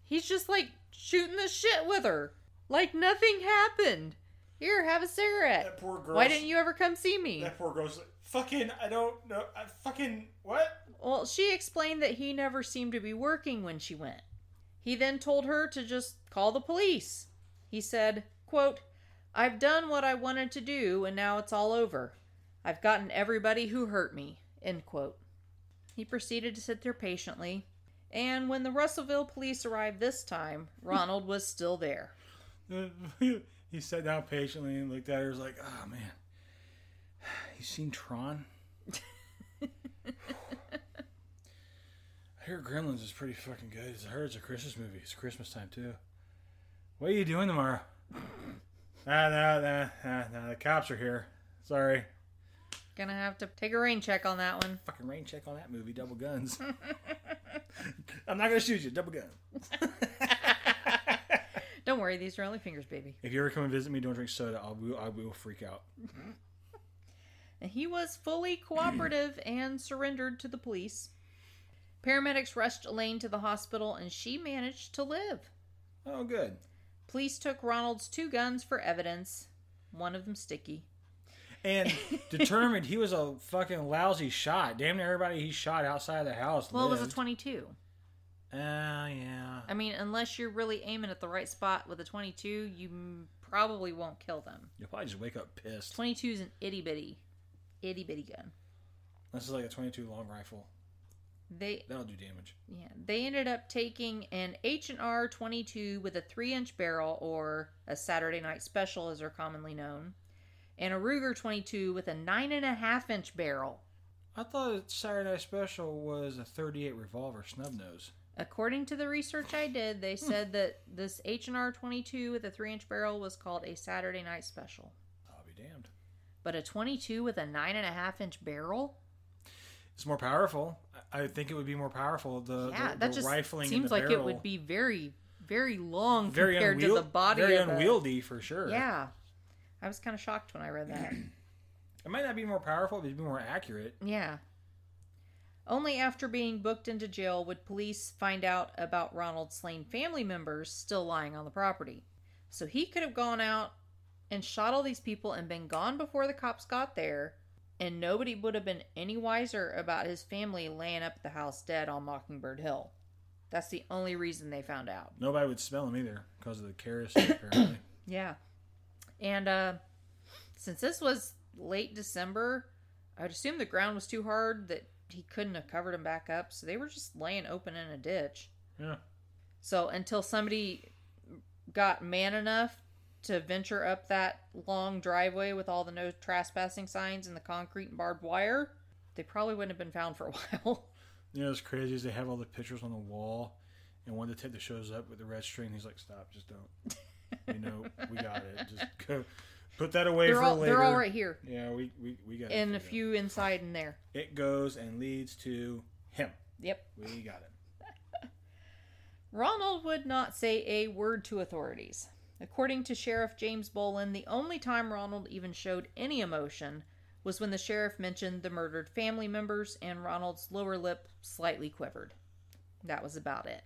He's just like shooting the shit with her. Like nothing happened. Here, have a cigarette. That poor girl. Why didn't you ever come see me? That poor girl's like, fucking, I don't know. I fucking, what? Well, she explained that he never seemed to be working when she went. He then told her to just call the police. He said, quote, I've done what I wanted to do, and now it's all over. I've gotten everybody who hurt me, end quote. He proceeded to sit there patiently, and when the Russellville police arrived this time, Ronald was still there. He sat down patiently and looked at her. He was like, oh, man. You seen Tron? I hear Gremlins is pretty fucking good. I heard it's a Christmas movie. It's Christmas time, too. What are you doing tomorrow? nah, nah, nah, nah, nah. The cops are here. Sorry. Gonna have to take a rain check on that one. Fucking rain check on that movie. Double guns. I'm not gonna shoot you. Double gun. Don't worry, these are only fingers, baby. If you ever come and visit me, don't drink soda. I'll, I will freak out. And he was fully cooperative and surrendered to the police. Paramedics rushed Elaine to the hospital, and she managed to live. Oh, good. Police took Ronald's two guns for evidence, one of them sticky. And determined he was a fucking lousy shot. Damn near everybody he shot outside of the house Well, lived. It was a twenty-two. Oh, uh, yeah. I mean, unless you're really aiming at the right spot with a twenty-two, you m- probably won't kill them. You'll probably just wake up pissed. twenty-two is an itty-bitty, itty-bitty gun. This is like a twenty-two long rifle. They That'll do damage. Yeah. They ended up taking an H and R twenty-two with a three-inch barrel, or a Saturday Night Special as they're commonly known, and a Ruger twenty-two with a nine and a half inch barrel. I thought Saturday Night Special was a thirty-eight revolver snubnose. According to the research I did, they said that this H and R twenty-two with a three-inch barrel was called a Saturday Night Special. I'll be damned. But a twenty-two with a nine and a half inch barrel? It's more powerful. I think it would be more powerful. The, yeah, the, that the just rifling seems in the like barrel. It would be very, very long very compared unwield- to the body very of Very unwieldy, a, for sure. Yeah. I was kind of shocked when I read that. It might not be more powerful, but it'd be more accurate. Yeah. Only after being booked into jail would police find out about Ronald's slain family members still lying on the property. So he could have gone out and shot all these people and been gone before the cops got there, and nobody would have been any wiser about his family laying up at the house dead on Mockingbird Hill. That's the only reason they found out. Nobody would smell him either, because of the kerosene, apparently. Yeah. And uh, since this was late December, I would assume the ground was too hard that he couldn't have covered them back up, so they were just laying open in a ditch. Yeah. So until somebody got man enough to venture up that long driveway with all the no trespassing signs and the concrete and barbed wire, they probably wouldn't have been found for a while. You know what's crazy is they have all the pictures on the wall, and one detective shows up with the red string. He's like, "Stop, just don't. You know, we got it. Just go." Put that away they're for all, later. They're all right here. Yeah, we, we, we got it. And a few out. Inside and there. It goes and leads to him. Yep. We got it. Ronald would not say a word to authorities. According to Sheriff James Bolin, the only time Ronald even showed any emotion was when the sheriff mentioned the murdered family members and Ronald's lower lip slightly quivered. That was about it.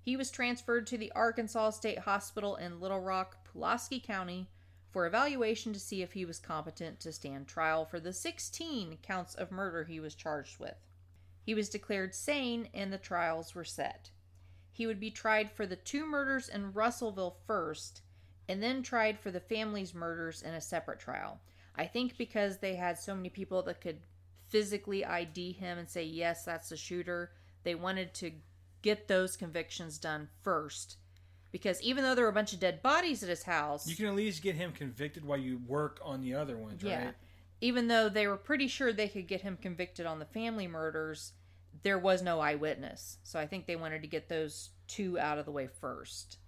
He was transferred to the Arkansas State Hospital in Little Rock, Pulaski County, for evaluation to see if he was competent to stand trial for the sixteen counts of murder he was charged with. He was declared sane and the trials were set. He would be tried for the two murders in Russellville first, and then tried for the family's murders in a separate trial. I think because they had so many people that could physically I D him and say, yes, that's the shooter, they wanted to get those convictions done first. Because even though there were a bunch of dead bodies at his house... You can at least get him convicted while you work on the other ones, yeah, right? Even though they were pretty sure they could get him convicted on the family murders, there was no eyewitness. So I think they wanted to get those two out of the way first.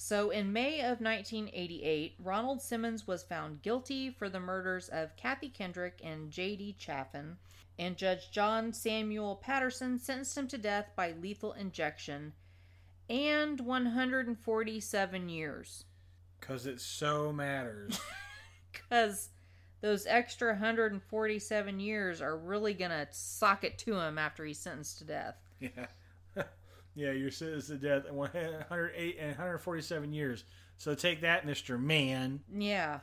So in May of nineteen eighty-eight, Ronald Simmons was found guilty for the murders of Kathy Kendrick and J D. Chaffin, and Judge John Samuel Patterson sentenced him to death by lethal injection and one hundred forty-seven years. Because it so matters. Because those extra one hundred forty-seven years are really going to sock it to him after he's sentenced to death. Yeah. Yeah, you're sentenced to death at one hundred eight and one hundred forty-seven years. So take that, Mister Man. Yeah.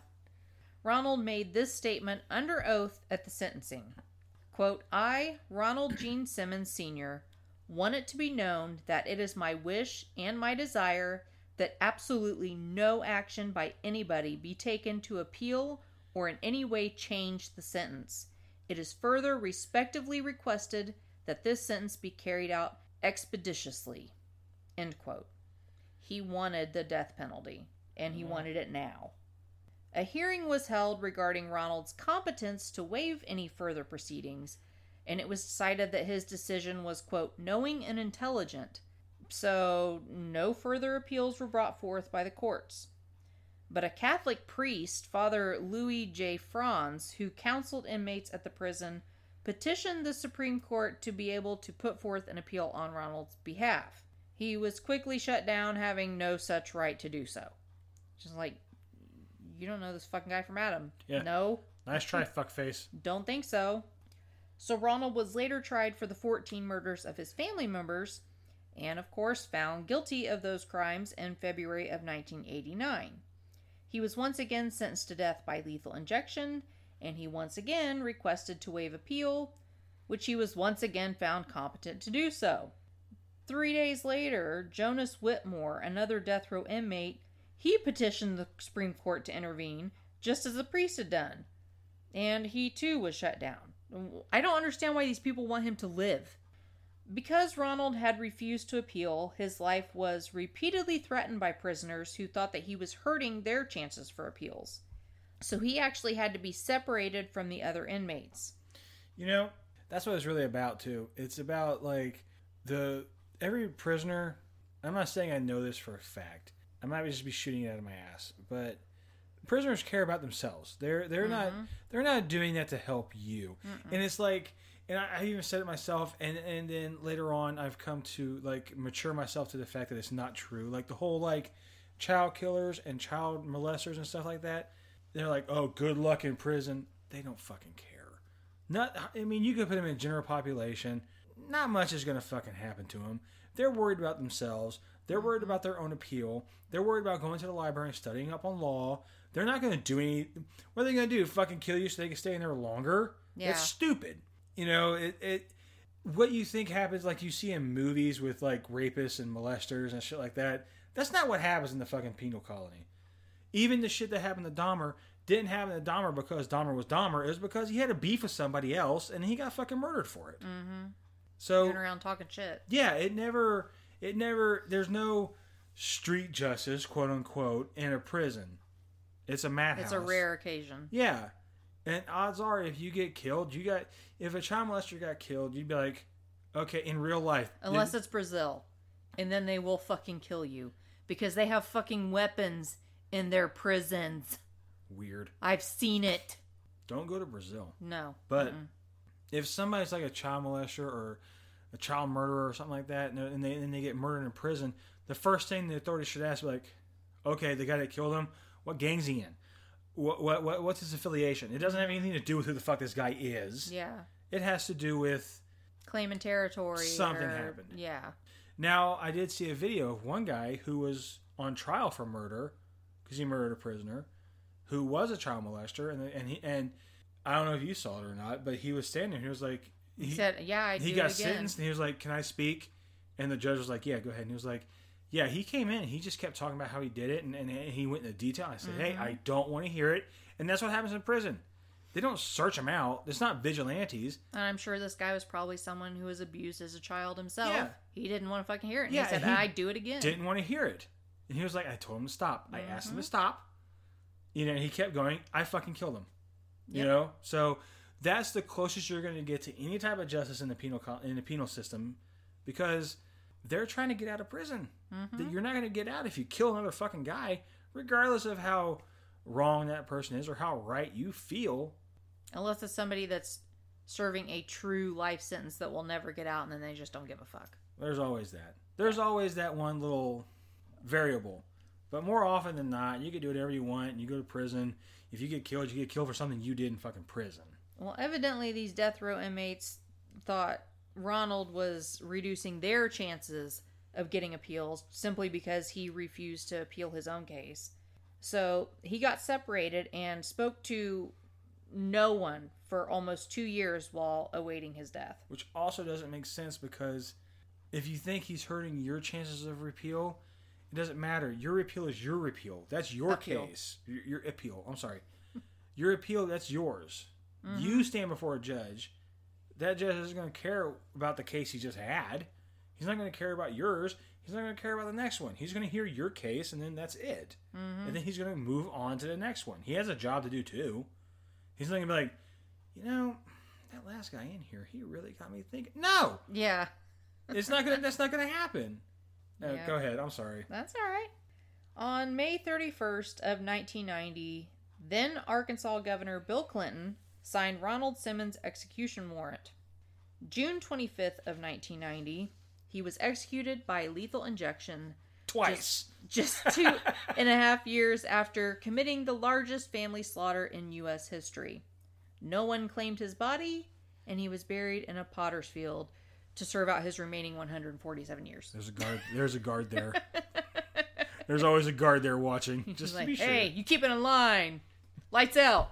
Ronald made this statement under oath at the sentencing. Quote, I, Ronald Gene Simmons, Senior, want it to be known that it is my wish and my desire that absolutely no action by anybody be taken to appeal or in any way change the sentence. It is further respectively requested that this sentence be carried out expeditiously. End quote. He wanted the death penalty, and he mm-hmm. wanted it now. A hearing was held regarding Ronald's competence to waive any further proceedings, and it was decided that his decision was, quote, knowing and intelligent, so no further appeals were brought forth by the courts. But a Catholic priest, Father Louis J. Franz, who counseled inmates at the prison, petitioned the Supreme Court to be able to put forth an appeal on Ronald's behalf. He was quickly shut down, having no such right to do so. Just like, you don't know this fucking guy from Adam. Yeah. No. Nice try, fuckface. Don't think so. So Ronald was later tried for the fourteen murders of his family members, and of course found guilty of those crimes in February of nineteen eighty-nine. He was once again sentenced to death by lethal injection, and he once again requested to waive appeal, which he was once again found competent to do so. Three days later, Jonas Whitmore, another death row inmate, he petitioned the Supreme Court to intervene, just as the priest had done. And he too was shut down. I don't understand why these people want him to live. Because Ronald had refused to appeal, his life was repeatedly threatened by prisoners who thought that he was hurting their chances for appeals. So he actually had to be separated from the other inmates. You know, that's what it's really about, too. It's about, like, the every prisoner... I'm not saying I know this for a fact. I might just be shooting it out of my ass, but... prisoners care about themselves. They're they're mm-hmm. not they're not doing that to help you. Mm-mm. And it's like, and I, I even said it myself. And, and then later on, I've come to like mature myself to the fact that it's not true. Like the whole like child killers and child molesters and stuff like that. They're like, oh, good luck in prison. They don't fucking care. Not. I mean, you could put them in general population. Not much is gonna fucking happen to them. They're worried about themselves. They're worried about their own appeal. They're worried about going to the library and studying up on law. They're not going to do any... What are they going to do? Fucking kill you so they can stay in there longer? Yeah. That's stupid. You know, it, it... What you think happens, like you see in movies with, like, rapists and molesters and shit like that, that's not what happens in the fucking penal colony. Even the shit that happened to Dahmer didn't happen to Dahmer because Dahmer was Dahmer. It was because he had a beef with somebody else, and he got fucking murdered for it. Mm-hmm. So... Turn around talking shit. Yeah, it never... It never... There's no street justice, quote-unquote, in a prison. It's a madhouse. It's a rare occasion. Yeah. And odds are, if you get killed, you got... If a child molester got killed, you'd be like, okay, in real life... Unless it's Brazil. And then they will fucking kill you. Because they have fucking weapons in their prisons. Weird. I've seen it. Don't go to Brazil. No. But mm-mm. If somebody's like a child molester or a child murderer or something like that, and they, and they get murdered in prison, the first thing the authorities should ask, like, okay, the guy that killed him... What gang's he in? What, what what's his affiliation? It doesn't have anything to do with who the fuck this guy is. Yeah. It has to do with claiming territory. Something or, happened. Yeah. Now, I did see a video of one guy who was on trial for murder because he murdered a prisoner who was a child molester, and and he and I don't know if you saw it or not, but he was standing. He was like, he, he said, "Yeah, I do." He got it again. Sentenced, and he was like, "Can I speak?" And the judge was like, "Yeah, go ahead." And he was like, "Yeah." He came in. And he just kept talking about how he did it, and, and he went into detail. I said, mm-hmm. "Hey, I don't want to hear it." And that's what happens in prison. They don't search them out. It's not vigilantes. And I'm sure this guy was probably someone who was abused as a child himself. Yeah. He didn't want to fucking hear it. And yeah, he said, and he I do it again. Didn't want to hear it. And he was like, I told him to stop. Mm-hmm. I asked him to stop. You know, and he kept going. I fucking killed him. Yep. You know? So that's the closest you're going to get to any type of justice in the penal in the penal system, because they're trying to get out of prison. Mm-hmm. That you're not going to get out if you kill another fucking guy, regardless of how wrong that person is or how right you feel. Unless it's somebody that's serving a true life sentence that will never get out, and then they just don't give a fuck. There's always that. There's always that one little variable. But more often than not, you can do whatever you want, and you go to prison. If you get killed, you get killed for something you did in fucking prison. Well, evidently these death row inmates thought Ronald was reducing their chances of getting appeals simply because he refused to appeal his own case. So he got separated and spoke to no one for almost two years while awaiting his death. Which also doesn't make sense, because if you think he's hurting your chances of repeal, it doesn't matter. Your repeal is your repeal. That's your appeal. case. Your, your appeal. I'm sorry. Your appeal, that's yours. Mm-hmm. You stand before a judge. That judge isn't going to care about the case he just had. He's not going to care about yours. He's not going to care about the next one. He's going to hear your case, and then that's it. Mm-hmm. And then he's going to move on to the next one. He has a job to do, too. He's not going to be like, you know, that last guy in here, he really got me thinking. No! Yeah. It's not gonna. That's not going to happen. Uh, yeah. Go ahead. I'm sorry. That's all right. On May thirty-first of nineteen ninety, then Arkansas Governor Bill Clinton signed Ronald Simmons' execution warrant. June twenty-fifth of nineteen ninety, he was executed by lethal injection. Twice. Just, just two and a half years after committing the largest family slaughter in U S history. No one claimed his body, and he was buried in a potter's field to serve out his remaining one hundred forty-seven years. There's a guard. There's a guard there. There's always a guard there watching. Just like, to be sure. Hey, you keep it in line. Lights out.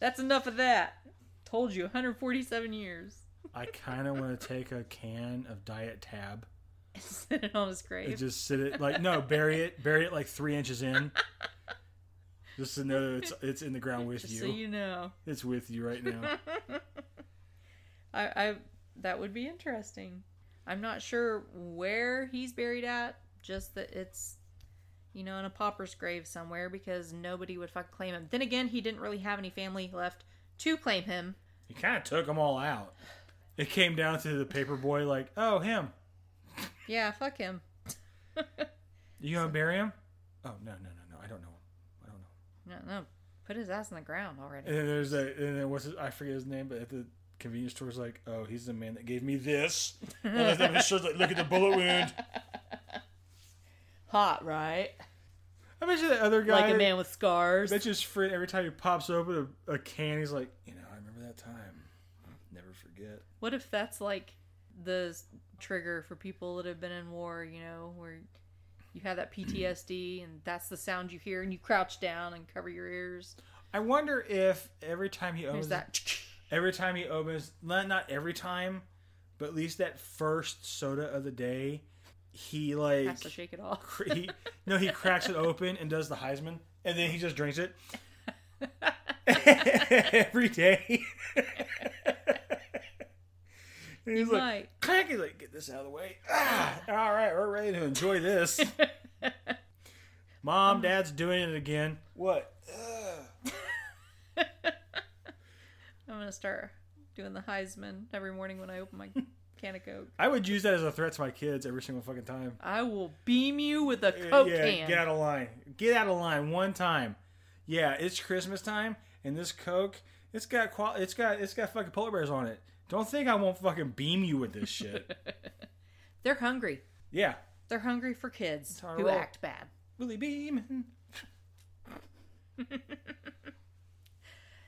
That's enough of that. Told you, one hundred forty-seven years. I kind of want to take a can of Diet Tab. Sit it on his grave. And just sit it like no, bury it, bury it like three inches in. Just to know that it's it's in the ground with just you. So you know it's with you right now. I, I that would be interesting. I'm not sure where he's buried at. Just that it's, you know, in a pauper's grave somewhere, because nobody would fucking claim him. Then again, he didn't really have any family left to claim him. He kind of took them all out. It came down to the paper boy, like, oh, him. Yeah, fuck him. You gonna bury him? Oh, no, no, no, no. I don't know him. I don't know. No, no. Put his ass in the ground already. And then there's a, and then what's his, I forget his name, but at the convenience store's like, oh, he's the man that gave me this. And then his shirt's like, look at the bullet wound. Hot, right? I bet you the other guy. Like a man with scars. I bet you his friend, every time he pops open a, a can, he's like, you know, I remember that time. Never forget. What if that's like the trigger for people that have been in war, you know, where you have that P T S D and that's the sound you hear, and you crouch down and cover your ears. I wonder if every time he opens that, every time he opens, not, not every time, but at least that first soda of the day, he like has to shake it off. he, no, he cracks it open and does the Heisman, and then he just drinks it every day. And he's he like, might. Crack, he's like, get this out of the way. Ah, all right, we're ready to enjoy this. Mom, Dad's doing it again. What? I'm going to start doing the Heisman every morning when I open my can of Coke. I would use that as a threat to my kids every single fucking time. I will beam you with a Coke yeah, can. Get out of line. Get out of line one time. Yeah, it's Christmas time, and this Coke, it's got qual- it's got it's got fucking polar bears on it. Don't think I won't fucking beam you with this shit. They're hungry. Yeah. They're hungry for kids who act bad. Willie Beeman.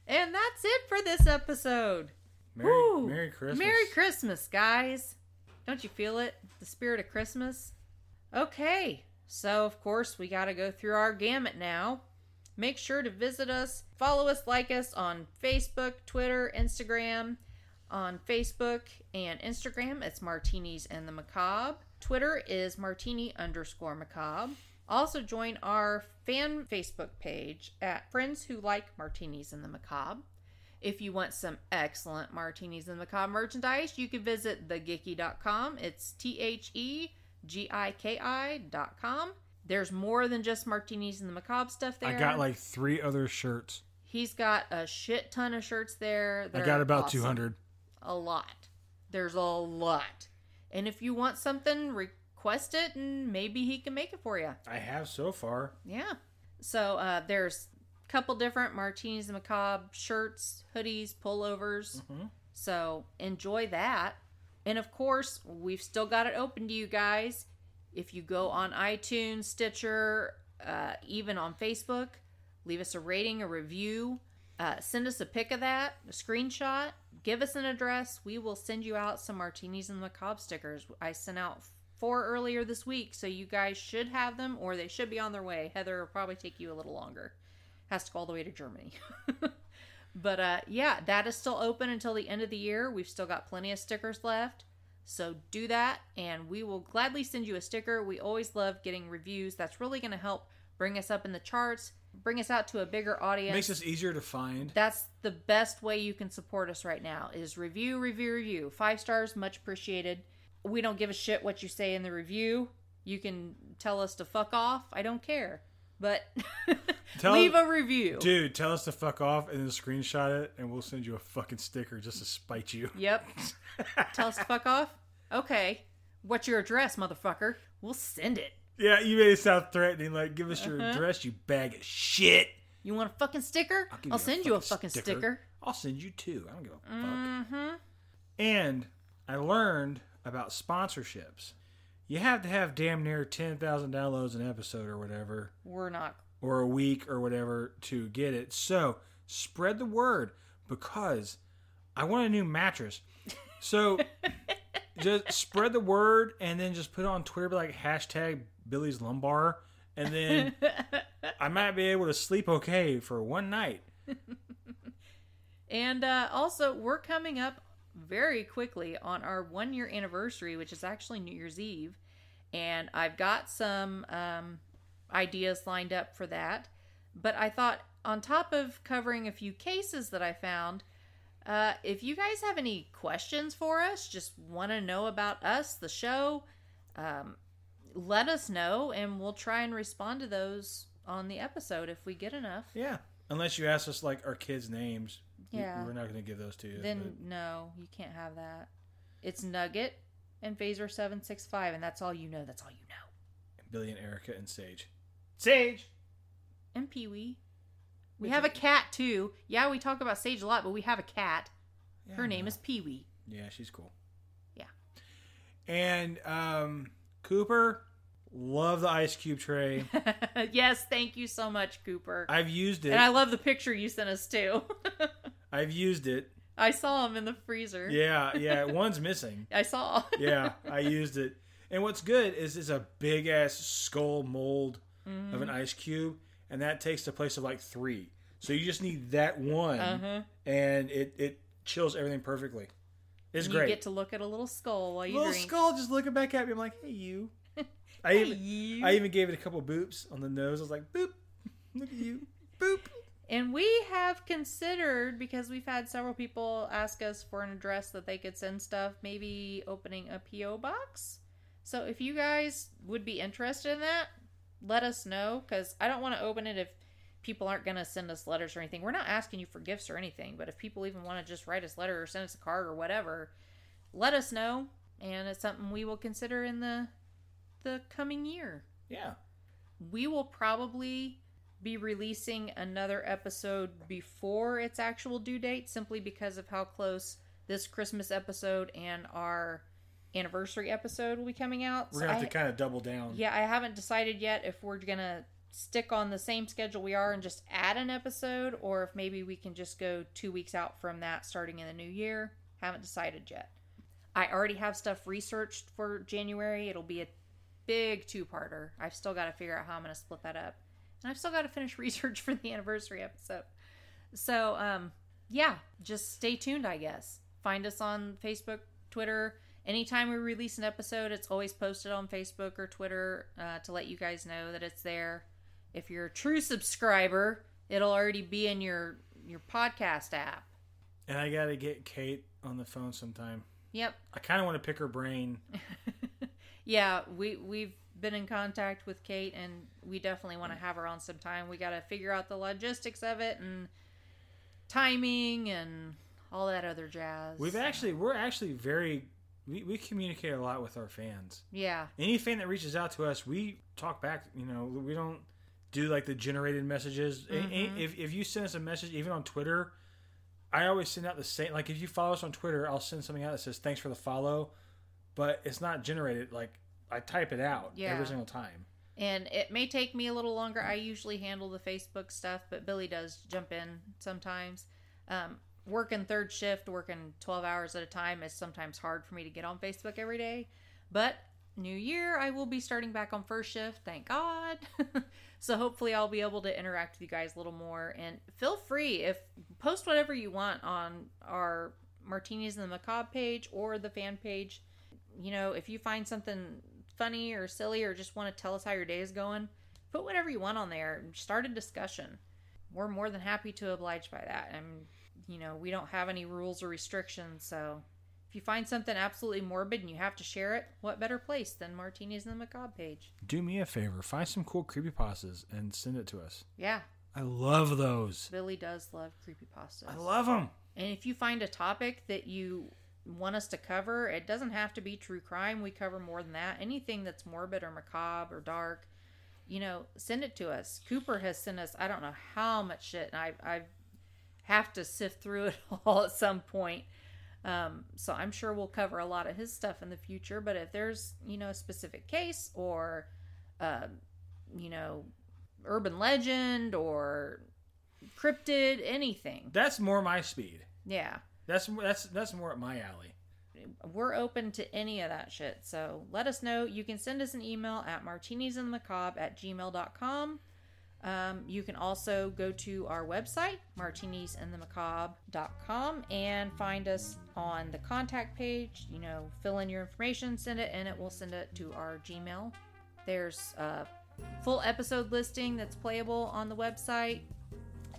And that's it for this episode. Merry, Merry Christmas. Merry Christmas, guys. Don't you feel it? The spirit of Christmas? Okay. So, of course, we got to go through our gamut now. Make sure to visit us. Follow us, like us on Facebook, Twitter, Instagram. On Facebook and Instagram, it's Martinis and the Macabre. Twitter is Martini underscore Macabre. Also join our fan Facebook page at Friends Who Like Martinis and the Macabre. If you want some excellent Martinis and the Macabre merchandise, you can visit the giki dot com. It's T H E G I K I dot com. There's more than just Martinis and the Macabre stuff there. I got like three other shirts. He's got a shit ton of shirts there. I got about awesome. two hundred. A lot. There's a lot. And if you want something, request it and maybe he can make it for you. I have so far. Yeah. So uh, there's a couple different Martinis and Macabre shirts, hoodies, pullovers. Mm-hmm. So enjoy that. And of course, we've still got it open to you guys. If you go on iTunes, Stitcher, uh, even on Facebook, leave us a rating, a review. Uh, send us a pic of that, a screenshot. Give us an address. We will send you out some Martinis and Macabre stickers. I sent out four earlier this week, so you guys should have them, or they should be on their way. Heather will probably take you a little longer. Has to go all the way to Germany. But uh, yeah, that is still open until the end of the year. We've still got plenty of stickers left. So do that, and we will gladly send you a sticker. We always love getting reviews. That's really going to help bring us up in the charts. Bring us out to a bigger audience. Makes us easier to find. That's the best way you can support us right now is review, review, review. Five stars, much appreciated. We don't give a shit what you say in the review. You can tell us to fuck off. I don't care. But tell, leave a review. Dude, tell us to fuck off and then screenshot it and we'll send you a fucking sticker just to spite you. Yep. Tell us to fuck off? Okay. What's your address, motherfucker? We'll send it. Yeah, you made it sound threatening. Like, give us your uh-huh. address, you bag of shit. You want a fucking sticker? I'll, I'll send you a fucking sticker. sticker. I'll send you two. I don't give a fuck. Mm-hmm. And I learned about sponsorships. You have to have damn near ten thousand downloads an episode or whatever. We're not. Or a week or whatever to get it. So, spread the word because I want a new mattress. So, just spread the word and then just put it on Twitter, like, hashtag Billy's lumbar, and then I might be able to sleep okay for one night. And uh, also, we're coming up very quickly on our one-year anniversary, which is actually New Year's Eve, and I've got some um, ideas lined up for that. But I thought, on top of covering a few cases that I found, uh, if you guys have any questions for us, just want to know about us, the show, um, let us know, and we'll try and respond to those on the episode if we get enough. Yeah. Unless you ask us, like, our kids' names. Yeah. We're not going to give those to you. Then, but... no, you can't have that. It's Nugget and Phaser seven six five, and that's all you know. That's all you know. And Billy and Erica and Sage. Sage! And Pee-wee. We Would have you... a cat, too. Yeah, we talk about Sage a lot, but we have a cat. Yeah, Her name is Pee-wee. Yeah, she's cool. Yeah. And, um... Cooper, love the ice cube tray. Yes, thank you so much, Cooper. I've used it. And I love the picture you sent us, too. I've used it. I saw them in the freezer. Yeah, yeah. One's missing. I saw. Yeah, I used it. And what's good is it's a big-ass skull mold mm-hmm. of an ice cube, and that takes the place of, like, three. So you just need that one, uh-huh. and it, it chills everything perfectly. It's great. You get to look at a little skull while you little drink. Little skull just looking back at me. I'm like, hey, you. I hey, even, you. I even gave it a couple boops on the nose. I was like, boop. Look at you. Boop. And we have considered, because we've had several people ask us for an address that they could send stuff, maybe opening a P O box. So if you guys would be interested in that, let us know, because I don't want to open it if people aren't going to send us letters or anything. We're not asking you for gifts or anything, but if people even want to just write us a letter or send us a card or whatever, let us know, and it's something we will consider in the the coming year. Yeah. We will probably be releasing another episode before its actual due date, simply because of how close this Christmas episode and our anniversary episode will be coming out. We're so going to have I, to kind of double down. Yeah, I haven't decided yet if we're going to stick on the same schedule we are and just add an episode, or if maybe we can just go two weeks out from that starting in the new year. Haven't decided yet. I already have stuff researched for January. It'll be a big two-parter. I've still got to figure out how I'm going to split that up. And I've still got to finish research for the anniversary episode. So, um, yeah, just stay tuned, I guess. Find us on Facebook, Twitter. Anytime we release an episode, it's always posted on Facebook or Twitter uh, to let you guys know that it's there. If you're a true subscriber, it'll already be in your, your podcast app. And I got to get Kate on the phone sometime. Yep. I kind of want to pick her brain. Yeah, we, we've been in contact with Kate, and we definitely want to have her on sometime. We got to figure out the logistics of it and timing and all that other jazz. We've actually, we're actually very, we, we communicate a lot with our fans. Yeah. Any fan that reaches out to us, we talk back, you know, we don't do like the generated messages. Mm-hmm. If, if you send us a message, even on Twitter, I always send out the same, like if you follow us on Twitter, I'll send something out that says, thanks for the follow, but it's not generated. Like I type it out yeah. every single time. And it may take me a little longer. I usually handle the Facebook stuff, but Billy does jump in sometimes. Um, working third shift, working twelve hours at a time is sometimes hard for me to get on Facebook every day, but new year, I will be starting back on first shift. Thank God. So hopefully I'll be able to interact with you guys a little more, and feel free if post whatever you want on our Martinis and the Macabre page or the fan page. You know, if you find something funny or silly or just want to tell us how your day is going, put whatever you want on there and start a discussion. We're more than happy to oblige by that. And, you know, we don't have any rules or restrictions. So if you find something absolutely morbid and you have to share it, what better place than Martinis and the Macabre page? Do me a favor. Find some cool creepypastas and send it to us. Yeah. I love those. Billy does love creepypastas. I love them. And if you find a topic that you want us to cover, it doesn't have to be true crime. We cover more than that. Anything that's morbid or macabre or dark, you know, send it to us. Cooper has sent us I don't know how much shit, and I I have to sift through it all at some point. Um, so I'm sure we'll cover a lot of his stuff in the future. But if there's, you know, a specific case or, uh, you know, urban legend or cryptid, anything. That's more my speed. Yeah. That's that's that's more up my alley. We're open to any of that shit, so let us know. You can send us an email at martinisandthemacabre at gmail dot com. Um, you can also go to our website, martinisandthemacabre dot com, and find us on the contact page. You know, fill in your information, send it, and it will send it to our Gmail. There's a full episode listing that's playable on the website,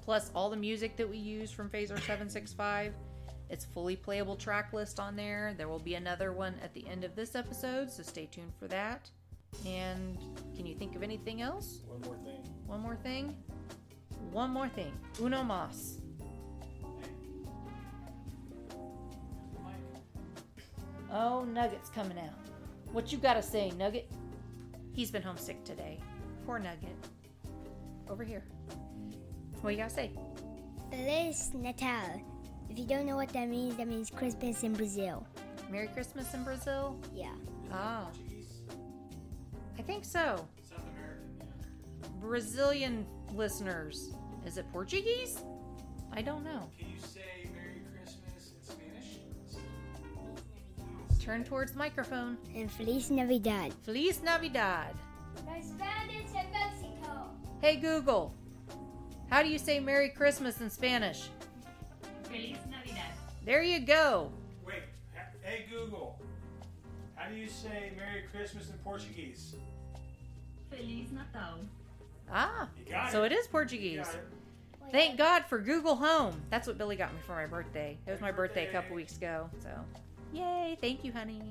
plus all the music that we use from Phaser seven sixty-five. It's fully playable track list on there. There will be another one at the end of this episode, so stay tuned for that. And can you think of anything else? One more thing. One more thing? One more thing. Uno mas. Oh, Nugget's coming out. What you gotta say, Nugget? He's been homesick today. Poor Nugget. Over here. What you gotta say? Feliz Natal. If you don't know what that means, that means Christmas in Brazil. Merry Christmas in Brazil? Yeah. Ah. I think so. South American, yeah. Brazilian listeners. Is it Portuguese? I don't know. Can you say Merry Christmas in Spanish? Turn towards the microphone. And Feliz Navidad. Feliz Navidad. My Spanish in Mexico. Hey, Google. How do you say Merry Christmas in Spanish? Feliz Navidad. There you go. Wait, hey Google, how do you say Merry Christmas in Portuguese? Feliz Natal. Ah, you got so it. It is Portuguese. You got it. Thank God for Google Home. That's what Billy got me for my birthday. It was my birthday, birthday a couple weeks ago, so yay, thank you, honey.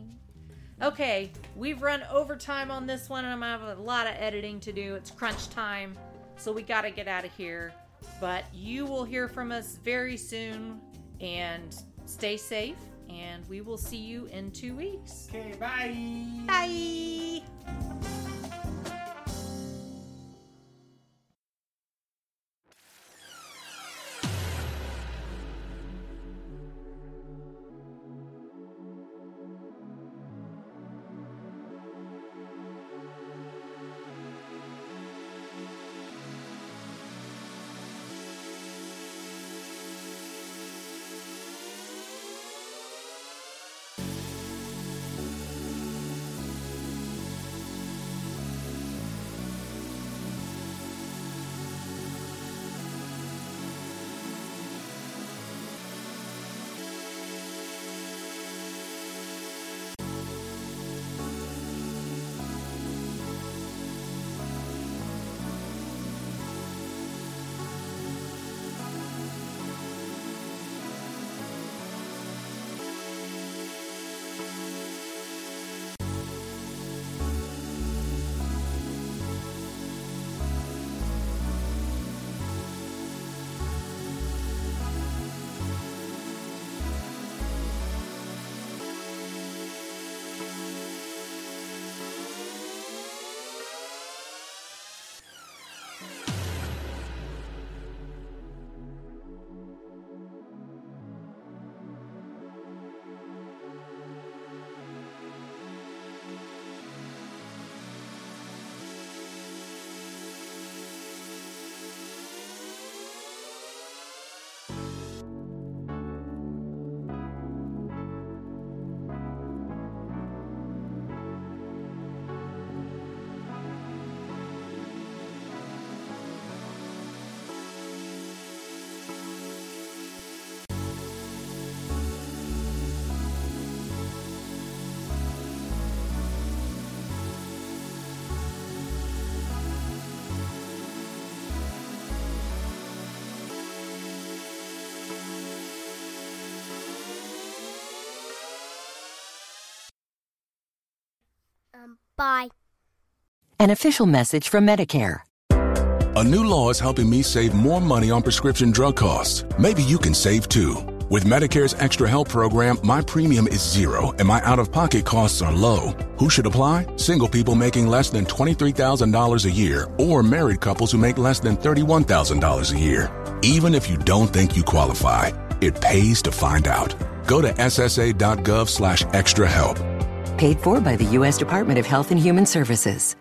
Okay, we've run overtime on this one, and I'm going to have a lot of editing to do. It's crunch time, so we got to get out of here. But you will hear from us very soon, and stay safe, and we will see you in two weeks. Okay, bye. Bye. Bye. An official message from Medicare. A new law is helping me save more money on prescription drug costs. Maybe you can save too. With Medicare's Extra Help program, my premium is zero and my out-of-pocket costs are low. Who should apply? Single people making less than twenty-three thousand dollars a year or married couples who make less than thirty-one thousand dollars a year. Even if you don't think you qualify, it pays to find out. Go to S S A dot gov slash extra help. Paid for by the U S Department of Health and Human Services.